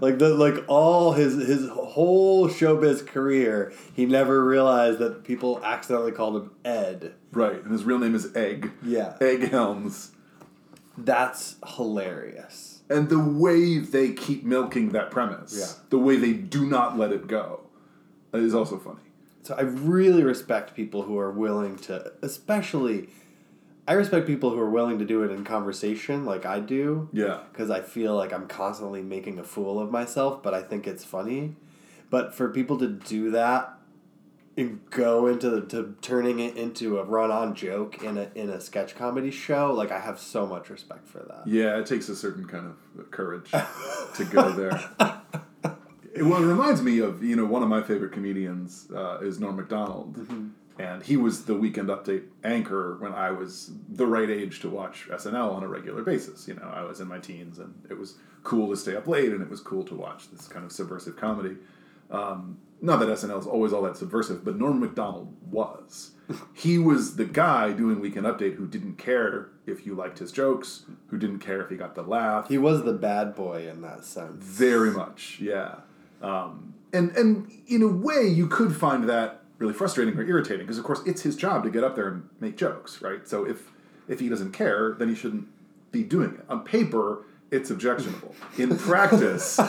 Like the like all his his whole showbiz career, he never realized that people accidentally called him Ed. Right, and his real name is Egg. Yeah, Egg Helms. That's hilarious. And the way they keep milking that premise, yeah. the way they do not let it go, is also funny. So I really respect people who are willing to, especially. I respect people who are willing to do it in conversation, like I do. Yeah. Because I feel like I'm constantly making a fool of myself, but I think it's funny. But for people to do that and go into the, to turning it into a run-on joke in a in a sketch comedy show, like, I have so much respect for that. Yeah, it takes a certain kind of courage to go there. It, well, it reminds me of, you know, one of my favorite comedians uh, is Norm Macdonald. Mm-hmm. And he was the Weekend Update anchor when I was the right age to watch S N L on a regular basis. You know, I was in my teens, and it was cool to stay up late, and it was cool to watch this kind of subversive comedy. Um, not that S N L is always all that subversive, but Norm Macdonald was. He was the guy doing Weekend Update who didn't care if you liked his jokes, who didn't care if he got the laugh. He was the bad boy in that sense. Very much, yeah. Um, And and in a way, you could find that really frustrating or irritating, because, of course, it's his job to get up there and make jokes, right? So if if he doesn't care, then he shouldn't be doing it. On paper, it's objectionable. In practice,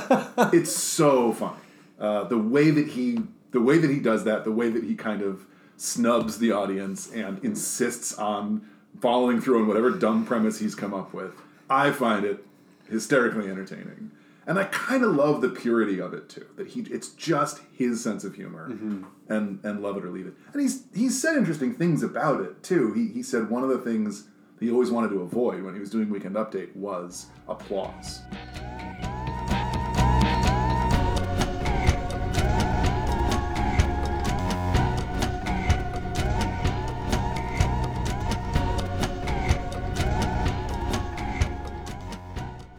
it's so funny. Uh, the way that he the way that he does that, the way that he kind of snubs the audience and insists on following through on whatever dumb premise he's come up with, I find it hysterically entertaining. And I kind of love the purity of it, too. That he it's just his sense of humor, mm-hmm. and, and love it or leave it. And he's he's said interesting things about it, too. He he said one of the things he always wanted to avoid when he was doing Weekend Update was applause.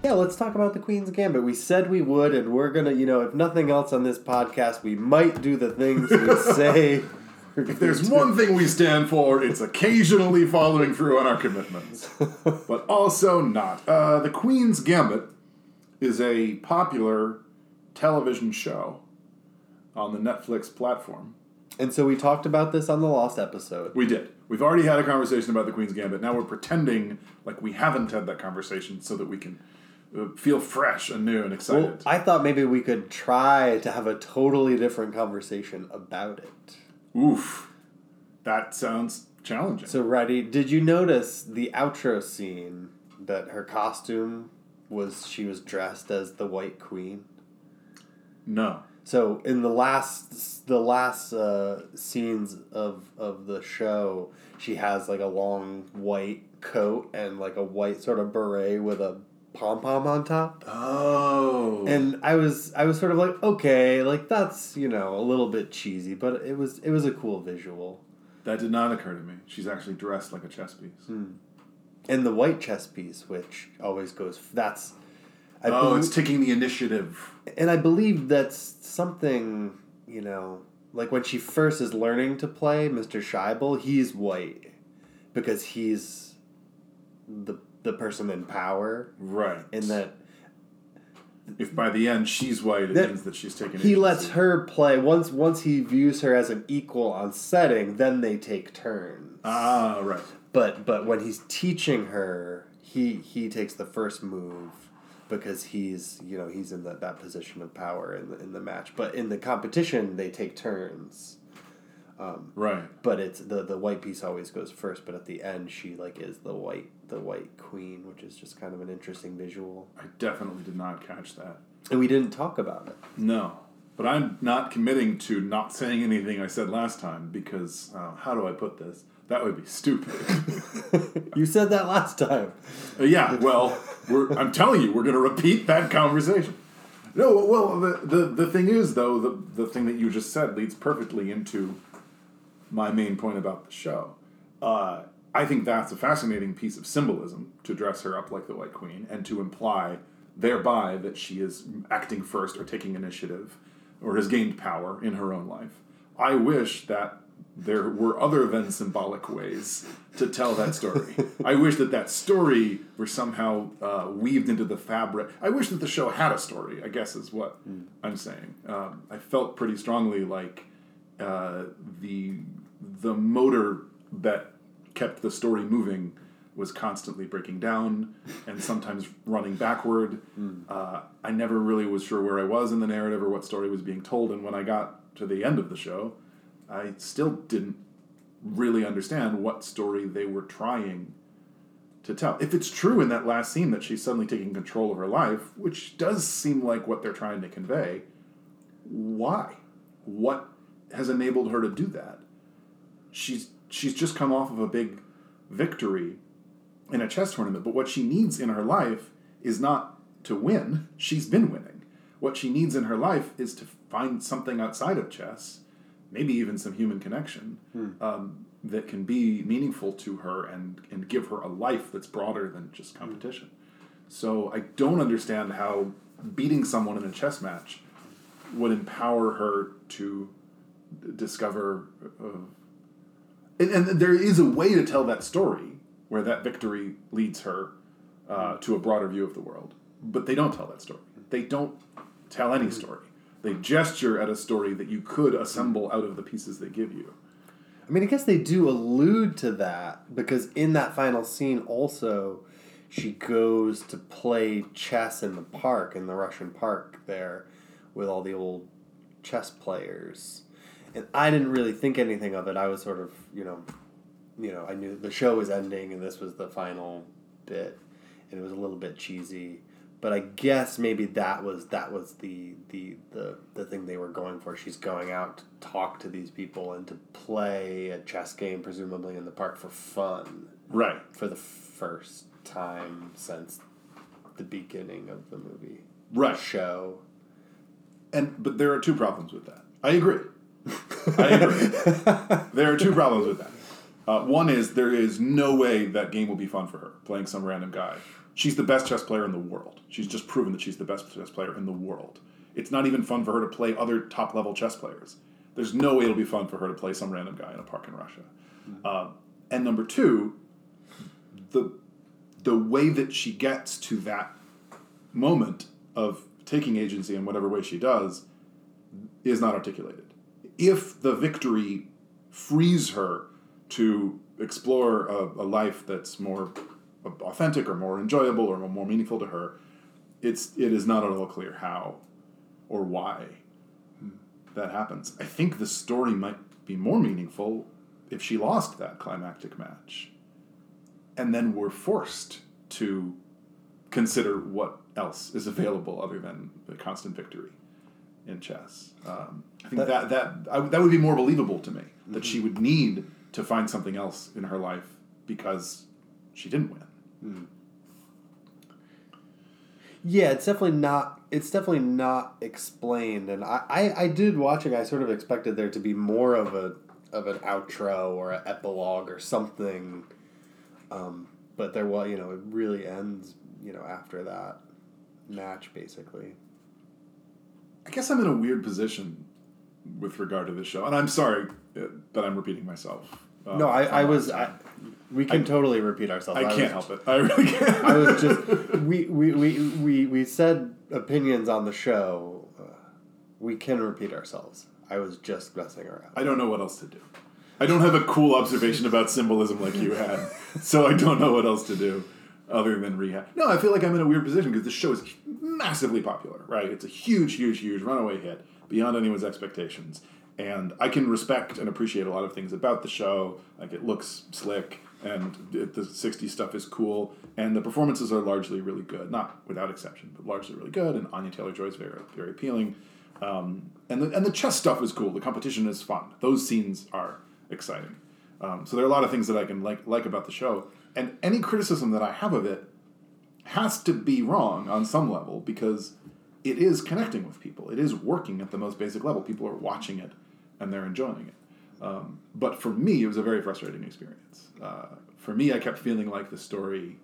Yeah, let's talk about The Queen's Gambit. We said we would, and we're going to, you know, if nothing else on this podcast, we might do the things we say. If there's do. one thing we stand for, it's occasionally following through on our commitments. But also not. Uh, The Queen's Gambit is a popular television show on the Netflix platform. And so we talked about this on the Lost episode. We did. We've already had a conversation about The Queen's Gambit. Now we're pretending like we haven't had that conversation so that we can feel fresh and new and excited. Well, I thought maybe we could try to have a totally different conversation about it. Oof. That sounds challenging. So, Roddy, did you notice the outro scene that her costume was, she was dressed as the White Queen? No. So, in the last the last uh, scenes of of the show, she has like a long white coat and like a white sort of beret with a pom-pom on top. Oh. And I was I was sort of like, okay, like that's, you know, a little bit cheesy, but it was it was a cool visual. That did not occur to me. She's actually dressed like a chess piece. Mm. And the white chess piece, which always goes, that's I oh, believe, it's taking the initiative. And I believe that's something, you know, like when she first is learning to play Mister Scheibel, he's white because he's the the person in power. Right. And that if by the end she's white, it that means that she's taking agency. He lets her play. Once once he views her as an equal on setting, then they take turns. Ah, right. But but when he's teaching her, he he takes the first move because he's, you know, he's in that, that position of power in the, in the match. But in the competition, they take turns. Um, right. But it's the, the white piece always goes first, but at the end she like is the white the white queen, which is just kind of an interesting visual. I definitely did not catch that. And we didn't talk about it. No. But I'm not committing to not saying anything I said last time because, uh, how do I put this? That would be stupid. You said that last time. Uh, yeah, well, we're, I'm telling you, we're going to repeat that conversation. No, well, the, the, the thing is, though, the, the thing that you just said leads perfectly into my main point about the show. Uh, I think that's a fascinating piece of symbolism, to dress her up like the White Queen and to imply thereby that she is acting first or taking initiative or has gained power in her own life. I wish that there were other than symbolic ways to tell that story. I wish that that story were somehow uh, weaved into the fabric. I wish that the show had a story, I guess is what mm. I'm saying. Um, I felt pretty strongly like uh, the the motor that kept the story moving was constantly breaking down and sometimes running backward. Mm. Uh, I never really was sure where I was in the narrative or what story was being told. And when I got to the end of the show, I still didn't really understand what story they were trying to tell. If it's true in that last scene that she's suddenly taking control of her life, which does seem like what they're trying to convey, why? What has enabled her to do that? She's she's just come off of a big victory in a chess tournament, but what she needs in her life is not to win. She's been winning. What she needs in her life is to find something outside of chess, maybe even some human connection, hmm. um, that can be meaningful to her and, and give her a life that's broader than just competition. Hmm. So I don't understand how beating someone in a chess match would empower her to d- discover... Uh, and, and there is a way to tell that story where that victory leads her uh, to a broader view of the world. But they don't tell that story. They don't tell any story. They gesture at a story that you could assemble out of the pieces they give you. I mean, I guess they do allude to that, because in that final scene also, she goes to play chess in the park, in the Russian park there, with all the old chess players. And I didn't really think anything of it. I was sort of, you know, you know, I knew the show was ending and this was the final bit, and it was a little bit cheesy. But I guess maybe that was that was the the, the the thing they were going for. She's going out to talk to these people and to play a chess game, presumably in the park for fun. Right. For the first time since the beginning of the movie. Right. The show. And but there are two problems with that. I agree. I agree. There are two problems with that. Uh, one is there is no way that game will be fun for her, playing some random guy. She's the best chess player in the world. She's just proven that she's the best chess player in the world. It's not even fun for her to play other top-level chess players. There's no way it'll be fun for her to play some random guy in a park in Russia. Mm-hmm. Uh, and number two, the the way that she gets to that moment of taking agency in whatever way she does is not articulated. If the victory frees her to explore a, a life that's more authentic or more enjoyable or more meaningful to her, it's it is not at all clear how or why that happens. I think the story might be more meaningful if she lost that climactic match and then were forced to consider what else is available other than the constant victory in chess. Um, I think that that, that, I, that would be more believable to me, mm-hmm. that she would need to find something else in her life because she didn't win. Mm. Yeah, it's definitely not. It's definitely not explained, and I, I, I did watching. I sort of expected there to be more of a of an outro or an epilogue or something, um, but there was. You know, it really ends. You know, after that match, basically. I guess I'm in a weird position with regard to this show, and I'm sorry that I'm repeating myself. Um, no, I, I was... I, we can I, totally repeat ourselves. I, I can't was, help it. I really can't. I was just... We, we, we, we, we said opinions on the show. Uh, we can repeat ourselves. I was just messing around. I don't know what else to do. I don't have a cool observation about symbolism like you had, so I don't know what else to do other than rehash. No, I feel like I'm in a weird position because this show is massively popular, right? It's a huge, huge, huge runaway hit beyond anyone's expectations. And I can respect and appreciate a lot of things about the show. Like, it looks slick, and it, the sixties stuff is cool, and the performances are largely really good. Not without exception, but largely really good, and Anya Taylor-Joy is very, very appealing. Um, and, the, and the chess stuff is cool. The competition is fun. Those scenes are exciting. Um, so there are a lot of things that I can like, like about the show. And any criticism that I have of it has to be wrong on some level, because it is connecting with people. It is working at the most basic level. People are watching it, and they're enjoying it. Um, but for me, it was a very frustrating experience. Uh, for me, I kept feeling like the story,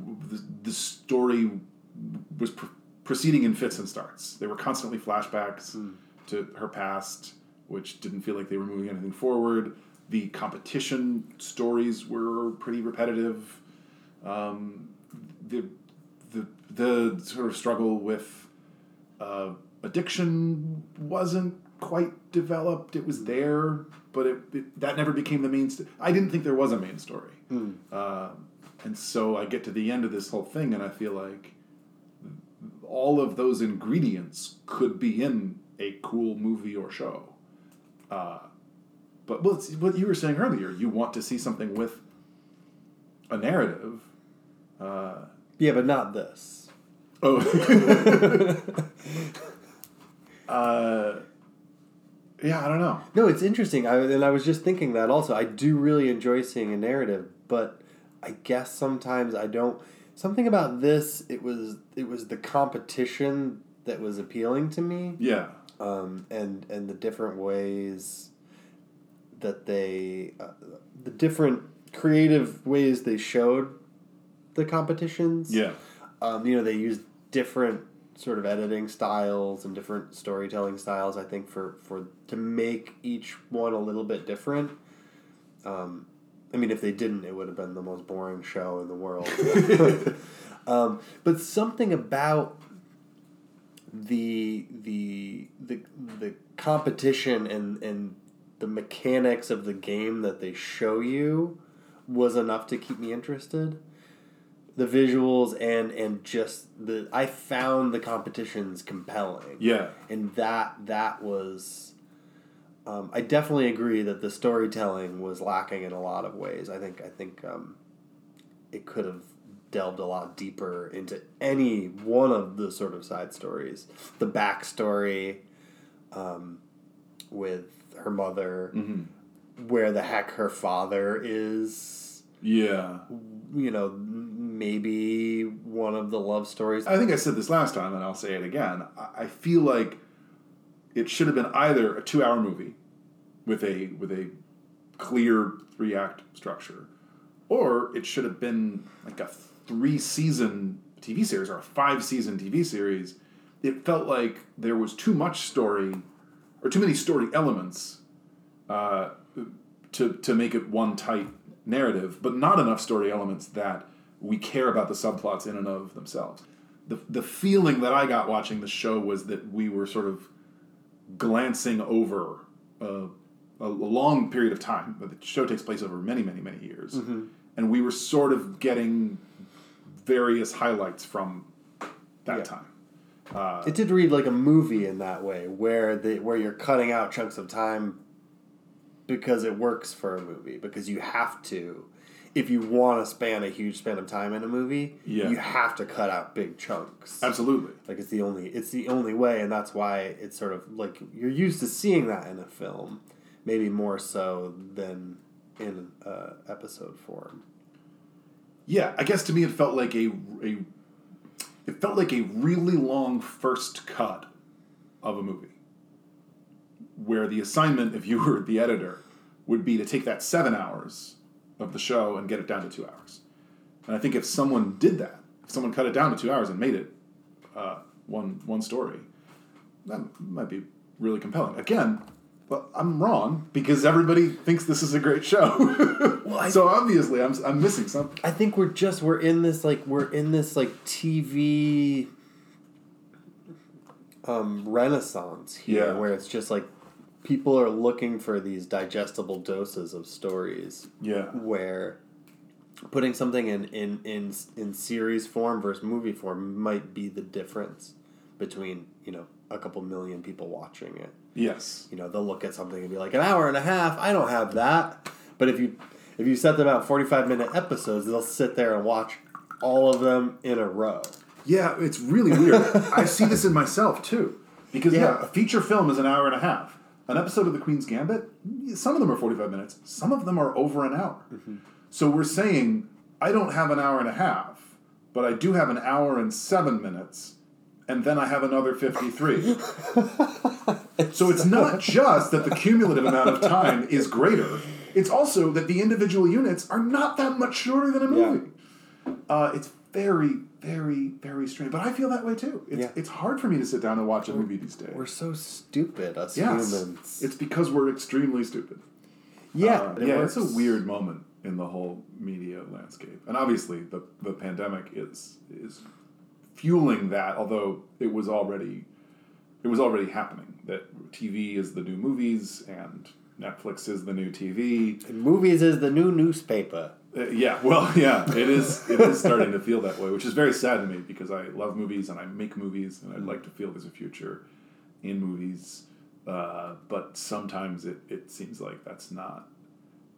the, the story was pr- proceeding in fits and starts. There were constantly flashbacks mm. to her past, which didn't feel like they were moving anything forward. The competition stories were pretty repetitive. Um, the The the sort of struggle with uh, addiction wasn't quite developed. It was there, but it, it that never became the main story. I didn't think there was a main story. Mm. Uh, and so I get to the end of this whole thing, and I feel like all of those ingredients could be in a cool movie or show. Uh, but well, it's what you were saying earlier, you want to see something with a narrative. Uh, Yeah, but not this. Oh. uh, yeah, I don't know. No, it's interesting. I and I was just thinking that also. I do really enjoy seeing a narrative, but I guess sometimes I don't. Something about this, it was it was the competition that was appealing to me. Yeah. Um, and and the different ways that they, uh, the different creative ways they showed the competitions. Yeah. Um, you know, they used different sort of editing styles and different storytelling styles, I think, for, for to make each one a little bit different. Um, I mean, if they didn't, it would have been the most boring show in the world. um, but something about the the the the competition and and the mechanics of the game that they show you was enough to keep me interested. The visuals and and just the I found the competitions compelling. Yeah, and that that was. Um, I definitely agree that the storytelling was lacking in a lot of ways. I think I think um, it could have delved a lot deeper into any one of the sort of side stories. The backstory um, with her mother, mm-hmm. where the heck her father is. Yeah. You know, maybe one of the love stories. I think I said this last time, and I'll say it again. I feel like it should have been either a two-hour movie with a with a clear three-act structure, or it should have been like a three-season T V series or a five-season T V series. It felt like there was too much story or too many story elements uh, to to make it one tight narrative, but not enough story elements that we care about the subplots in and of themselves. The the feeling that I got watching the show was that we were sort of glancing over a, a long period of time. The show takes place over many, many, many years. Mm-hmm. And we were sort of getting various highlights from that yeah. time. Uh, it did read like a movie in that way, where the where you're cutting out chunks of time because it works for a movie, because you have to. If you want to span a huge span of time in a movie, yeah. you have to cut out big chunks. Absolutely. Like it's the only it's the only way, and that's why it's sort of like you're used to seeing that in a film, maybe more so than in uh, episode form. Yeah, I guess to me it felt like a, a it felt like a really long first cut of a movie, where the assignment, if you were the editor, would be to take that seven hours of the show and get it down to two hours. And I think if someone did that, if someone cut it down to two hours and made it uh, one one story, that might be really compelling. Again, well, I'm wrong because everybody thinks this is a great show. Well, I, so obviously I'm I'm missing something. I think we're just we're in this like we're in this like T V um, renaissance here, yeah. where it's just like people are looking for these digestible doses of stories. Yeah. Where putting something in, in, in, in series form versus movie form might be the difference between, you know, a couple million people watching it. Yes. You know, they'll look at something and be like, an hour and a half, I don't have that. But if you if you set them out forty-five minute episodes, they'll sit there and watch all of them in a row. Yeah, it's really weird. I see this in myself, too. Because, yeah, yeah a feature film is an hour and a half. An episode of The Queen's Gambit, some of them are forty-five minutes. Some of them are over an hour. Mm-hmm. So we're saying, I don't have an hour and a half, but I do have an hour and seven minutes, and then I have another fifty-three. So it's not just that the cumulative amount of time is greater. It's also that the individual units are not that much shorter than a movie. Yeah. Uh, it's very, very, very strange. But I feel that way, too. It's, yeah. it's hard for me to sit down and watch a movie these days. We're so stupid, us yes. humans. It's because we're extremely stupid. Yeah. Uh, it yeah, works. It's a weird moment in the whole media landscape. And obviously, the, the pandemic is is fueling that, although it was already it was already happening. That T V is the new movies, and Netflix is the new T V. And movies is the new newspaper. Uh, yeah, well, yeah, it is It is starting to feel that way, which is very sad to me because I love movies and I make movies and I'd like to feel there's a future in movies. Uh, but sometimes it, it seems like that's not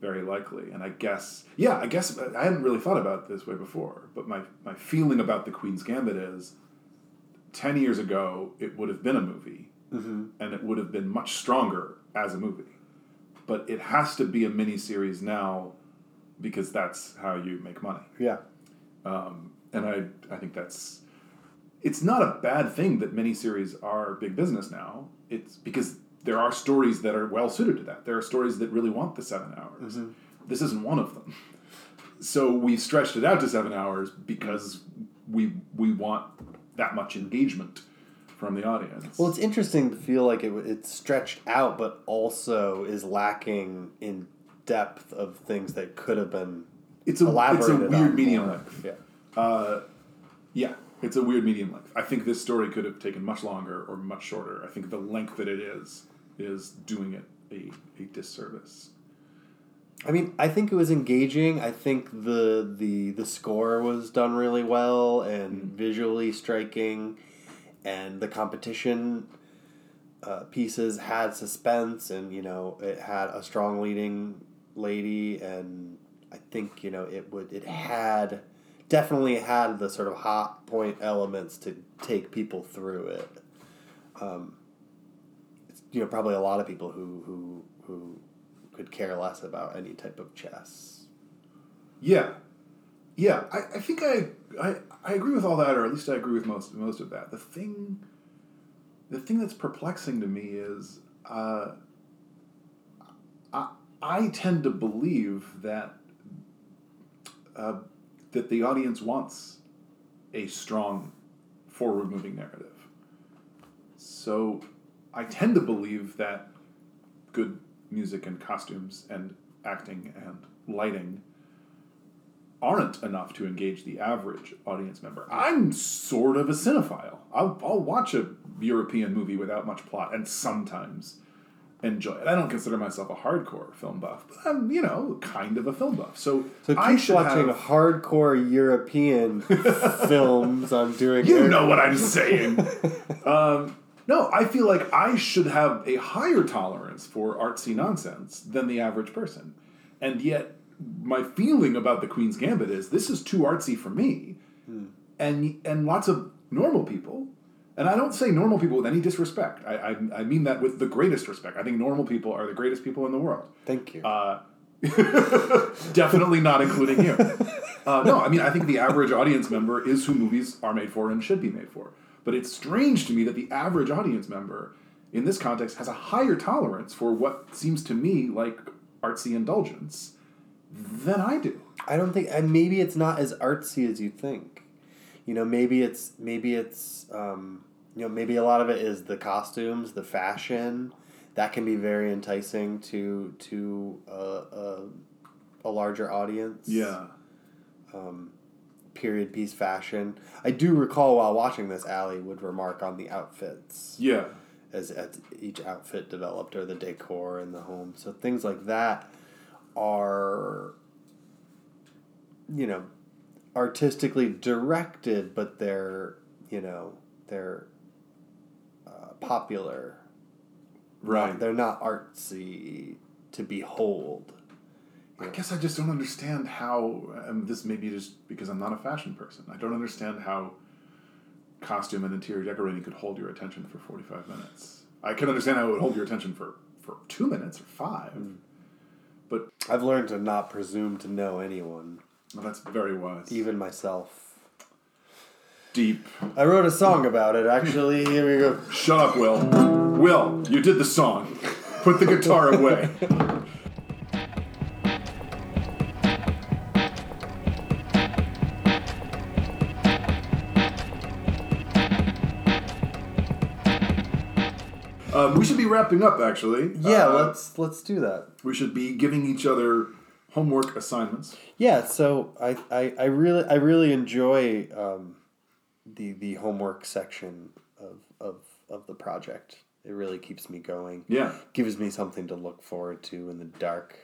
very likely. And I guess, yeah, I guess I hadn't really thought about it this way before, but my, my feeling about The Queen's Gambit is ten years ago it would have been a movie mm-hmm. and it would have been much stronger as a movie. But it has to be a miniseries now because that's how you make money. Yeah. Um, and I I think that's... It's not a bad thing that miniseries are big business now. It's because there are stories that are well-suited to that. There are stories that really want the seven hours. Mm-hmm. This isn't one of them. So we stretched it out to seven hours because we we want that much engagement from the audience. Well, it's interesting to feel like it it's stretched out, but also is lacking in depth of things that could have been it's a, elaborated on. It's a weird medium. Yeah. Uh, yeah. It's a weird medium length. I think this story could have taken much longer or much shorter. I think the length that it is is doing it a, a disservice. I mean, I think it was engaging. I think the the, the score was done really well and mm-hmm. visually striking, and the competition uh, pieces had suspense, and, you know, it had a strong leading lady, and I think, you know, it would it had definitely had the sort of hot point elements to take people through it. Um, it's, you know, probably a lot of people who who who. could care less about any type of chess. Yeah. Yeah, I, I think I, I I agree with all that, or at least I agree with most most of that. The thing the thing that's perplexing to me is uh, I I tend to believe that uh, that the audience wants a strong forward-moving narrative. So I tend to believe that good music and costumes and acting and lighting aren't enough to engage the average audience member. I'm sort of a cinephile. I'll, I'll watch a European movie without much plot and sometimes enjoy it. I don't consider myself a hardcore film buff, but I'm, you know, kind of a film buff. So, so I keep watching have... hardcore European films. I'm doing You there. know what I'm saying. um... No, I feel like I should have a higher tolerance for artsy nonsense than the average person. And yet, my feeling about The Queen's Gambit is, this is too artsy for me. Hmm. And and lots of normal people, and I don't say normal people with any disrespect. I, I I mean that with the greatest respect. I think normal people are the greatest people in the world. Thank you. Uh, definitely not including you. Uh, no, I mean, I think the average audience member is who movies are made for and should be made for. But it's strange to me that the average audience member in this context has a higher tolerance for what seems to me like artsy indulgence than I do. I don't think, and maybe it's not as artsy as you think. You know, maybe it's, maybe it's, um, you know, maybe a lot of it is the costumes, the fashion. That can be very enticing to, to a, a, a larger audience. Yeah. Um, period piece fashion. I do recall while watching this, Allie would remark on the outfits. Yeah. As, as each outfit developed, or the decor in the home. So things like that are, you know, artistically directed, but they're, you know, they're uh, popular. Right. Not, they're not artsy to behold. I guess I just don't understand how, and this may be just because I'm not a fashion person, I don't understand how costume and interior decorating could hold your attention for forty-five minutes. I can understand how it would hold your attention for, for two minutes or five. Mm. But I've learned to not presume to know anyone. Well, that's very wise. Even myself. Deep. I wrote a song about it, actually. Here we go. Shut up, Will. Will, you did the song. Put the guitar away. Um, we should be wrapping up, actually. Yeah, uh, let's let's do that. We should be giving each other homework assignments. Yeah, so I, I, I really I really enjoy um, the the homework section of, of of the project. It really keeps me going. Yeah, gives me something to look forward to in the dark,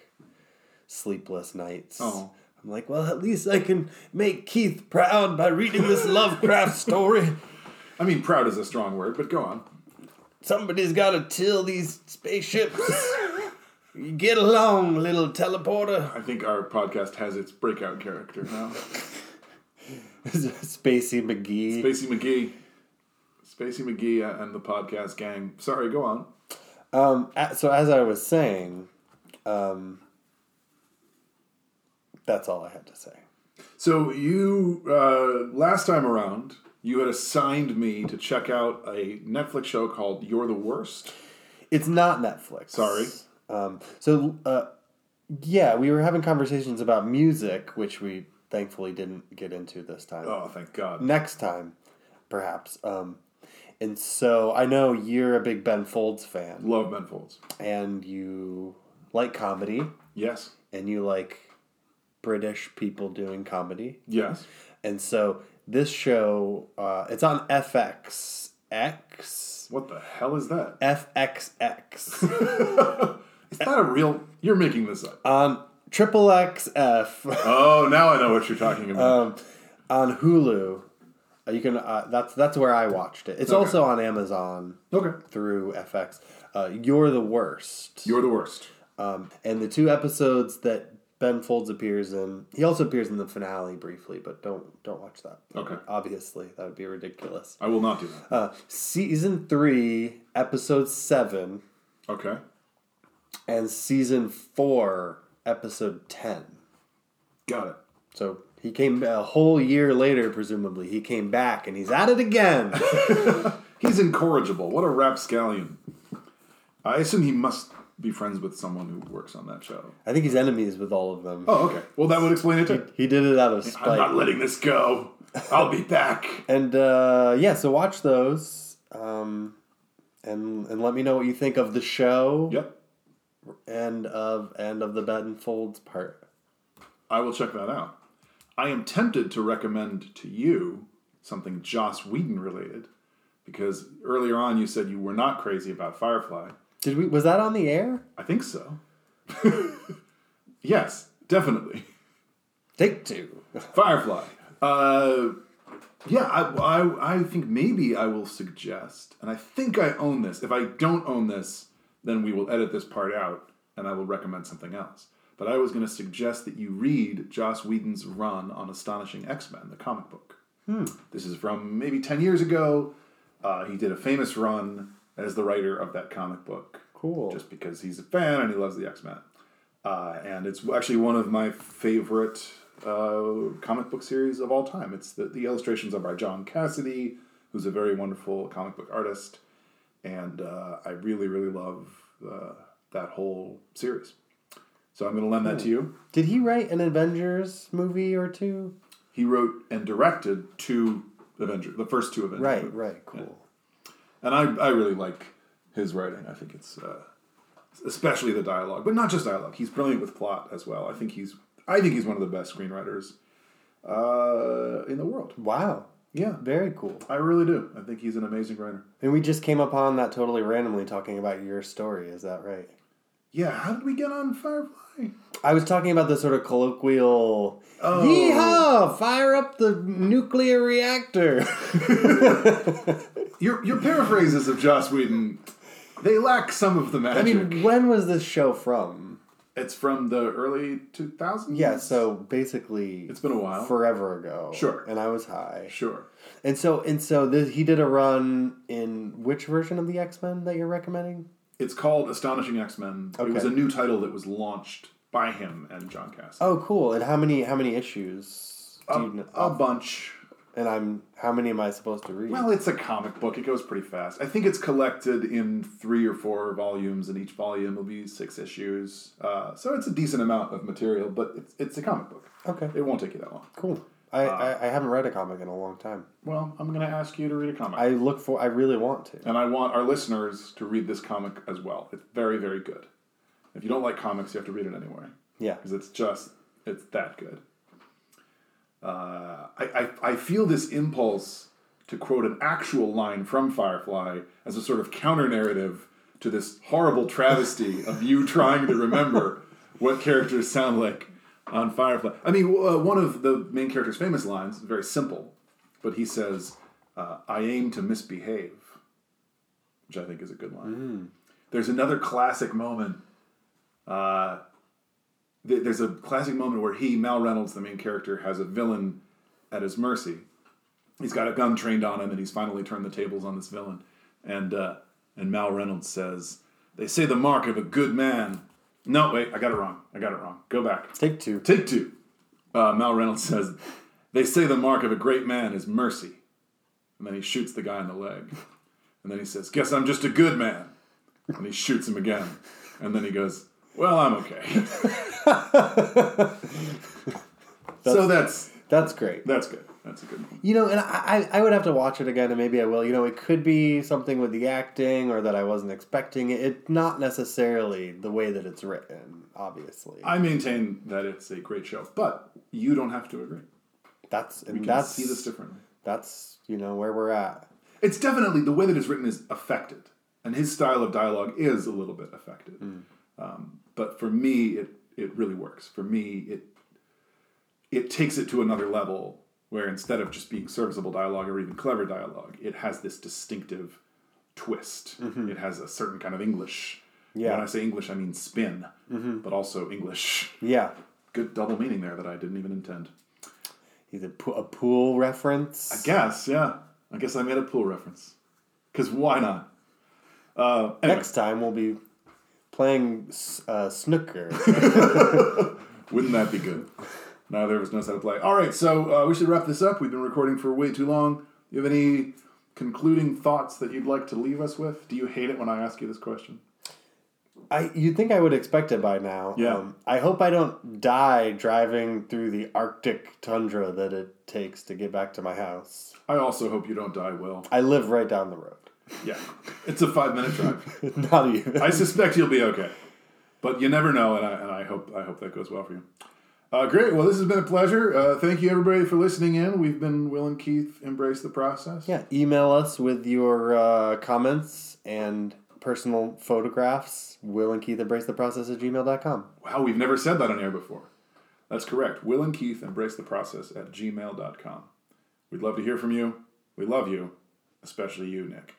sleepless nights. Oh. I'm like, well, at least I can make Keith proud by reading this Lovecraft story. I mean, proud is a strong word, but go on. Somebody's got to till these spaceships. Get along, little teleporter. I think our podcast has its breakout character now. Spacey McGee. Spacey McGee. Spacey McGee and the podcast gang. Sorry, go on. Um, so as I was saying, um, that's all I had to say. So you, uh, last time around... you had assigned me to check out a Netflix show called You're the Worst. It's not Netflix. Sorry. Um, so, uh, yeah, we were having conversations about music, which we thankfully didn't get into this time. Oh, thank God. Next time, perhaps. Um, and so I know you're a big Ben Folds fan. Love Ben Folds. And you like comedy. Yes. And you like British people doing comedy. Yes. And so... This show, uh, it's on F X X. What the hell is that? F X X. Is that a real... You're making this up. On Triple X F. Oh, now I know what you're talking about. Um, on Hulu. You can. Uh, that's that's where I watched it. It's okay. Also on Amazon. Okay. Through F X. Uh, You're the Worst. You're the Worst. Um, and the two episodes that Ben Folds appears in. He also appears in the finale briefly, but don't don't watch that. Okay. Obviously, that would be ridiculous. I will not do that. Uh, season three, episode seven. Okay. And season four, episode ten. Got it. So he came a whole year later, presumably. He came back, and he's at it again. He's incorrigible. What a rapscallion. I assume he must be friends with someone who works on that show. I think he's enemies with all of them. Oh, okay. Well, that would explain it too. He, he did it out of spite. I'm not letting this go. I'll be back. And, uh, yeah, so watch those. Um, and and let me know what you think of the show. Yep. And of and of the Ben Folds part. I will check that out. I am tempted to recommend to you something Joss Whedon related, because earlier on you said you were not crazy about Firefly. Did we? Was that on the air? I think so. Yes, definitely. Take two. Firefly. Uh, yeah, I, I, I think maybe I will suggest, and I think I own this. If I don't own this, then we will edit this part out, and I will recommend something else. But I was going to suggest that you read Joss Whedon's run on Astonishing X-Men, the comic book. Hmm. This is from maybe ten years ago. Uh, he did a famous run as the writer of that comic book. Cool. Just because he's a fan and he loves the X-Men. Uh, and it's actually one of my favorite uh, comic book series of all time. It's the, the illustrations are by John Cassaday, who's a very wonderful comic book artist. And uh, I really, really love uh, that whole series. So I'm going to lend that to you. Did he write an Avengers movie or two? He wrote and directed two Avengers, the first two Avengers. Right, movies. Right, cool. Yeah. And I, I really like his writing. I think it's uh, especially the dialogue, but not just dialogue. He's brilliant with plot as well. I think he's, I think he's one of the best screenwriters uh, in the world. Wow. Yeah. Very cool. I really do. I think he's an amazing writer. And we just came upon that totally randomly talking about your story. Is that right? Yeah. How did we get on Firefly? I was talking about the sort of colloquial, oh. Yee-haw! Fire up the nuclear reactor. your your paraphrases of Joss Whedon, they lack some of the magic. I mean, when was this show from? It's from the early two thousands? Yeah, so basically... It's been a while. Forever ago. Sure. And I was high. Sure. And so and so this, he did a run in which version of the X-Men that you're recommending? It's called Astonishing X-Men. Okay. It was a new title that was launched by him and John Cassaday. Oh, cool. And how many how many issues do a, you know? A bunch. And I'm how many am I supposed to read? Well, it's a comic book. It goes pretty fast. I think it's collected in three or four volumes, and each volume will be six issues. Uh, so it's a decent amount of material, but it's it's a comic book. Okay. It won't take you that long. Cool. I, uh, I, I haven't read a comic in a long time. Well, I'm going to ask you to read a comic. I look for. I really want to. And I want our listeners to read this comic as well. It's very, very good. If you don't like comics, you have to read it anyway. Yeah. Because it's just, it's that good. Uh, I, I, I feel this impulse to quote an actual line from Firefly as a sort of counter-narrative to this horrible travesty of you trying to remember what characters sound like on Firefly. I mean, uh, one of the main character's famous lines, very simple, but he says, uh, I aim to misbehave, which I think is a good line. Mm. There's another classic moment. Uh, There's a classic moment where he, Mal Reynolds, the main character, has a villain at his mercy. He's got a gun trained on him, and he's finally turned the tables on this villain. And uh, and Mal Reynolds says, they say the mark of a good man. No, wait, I got it wrong. I got it wrong. Go back. Take two. Take two. Uh, Mal Reynolds says, they say the mark of a great man is mercy. And then he shoots the guy in the leg. And then he says, guess I'm just a good man. And he shoots him again. And then he goes... Well, I'm okay. that's, so that's... That's great. That's good. That's a good one. You know, and I, I would have to watch it again, and maybe I will. You know, it could be something with the acting or that I wasn't expecting. It's not necessarily the way that it's written, obviously. I maintain that it's a great show, but you don't have to agree. That's and we can that's, see this differently. That's, you know, where we're at. It's definitely, the way that it's written is affected. And his style of dialogue is a little bit affected. Mm. Um, but for me, it it really works. For me, it it takes it to another level where instead of just being serviceable dialogue or even clever dialogue, it has this distinctive twist. Mm-hmm. It has a certain kind of English. Yeah. When I say English, I mean spin, mm-hmm. but also English. Yeah. Good double meaning there that I didn't even intend. He's a, po- a pool reference? I guess, yeah. I guess I made a pool reference. Because why not? Uh, anyway. Next time we'll be playing uh, snooker. Wouldn't that be good? Now there was no set of play. All right, so uh, we should wrap this up. We've been recording for way too long. You have any concluding thoughts that you'd like to leave us with? Do you hate it when I ask you this question? I You'd think I would expect it by now. Yeah. Um, I hope I don't die driving through the Arctic tundra that it takes to get back to my house. I also hope you don't die, Will. I live right down the road. Yeah. It's a five-minute drive. Not even. I suspect you'll be okay. But you never know, and I and I hope I hope that goes well for you. Uh, great. Well, this has been a pleasure. Uh, thank you, everybody, for listening in. We've been Will and Keith Embrace the Process. Yeah. Email us with your uh, comments and personal photographs, Will and Keith Embrace the Process at gmail dot com. Wow, we've never said that on air before. That's correct. Will and Keith Embrace the Process at gmail dot com. We'd love to hear from you. We love you, especially you, Nick.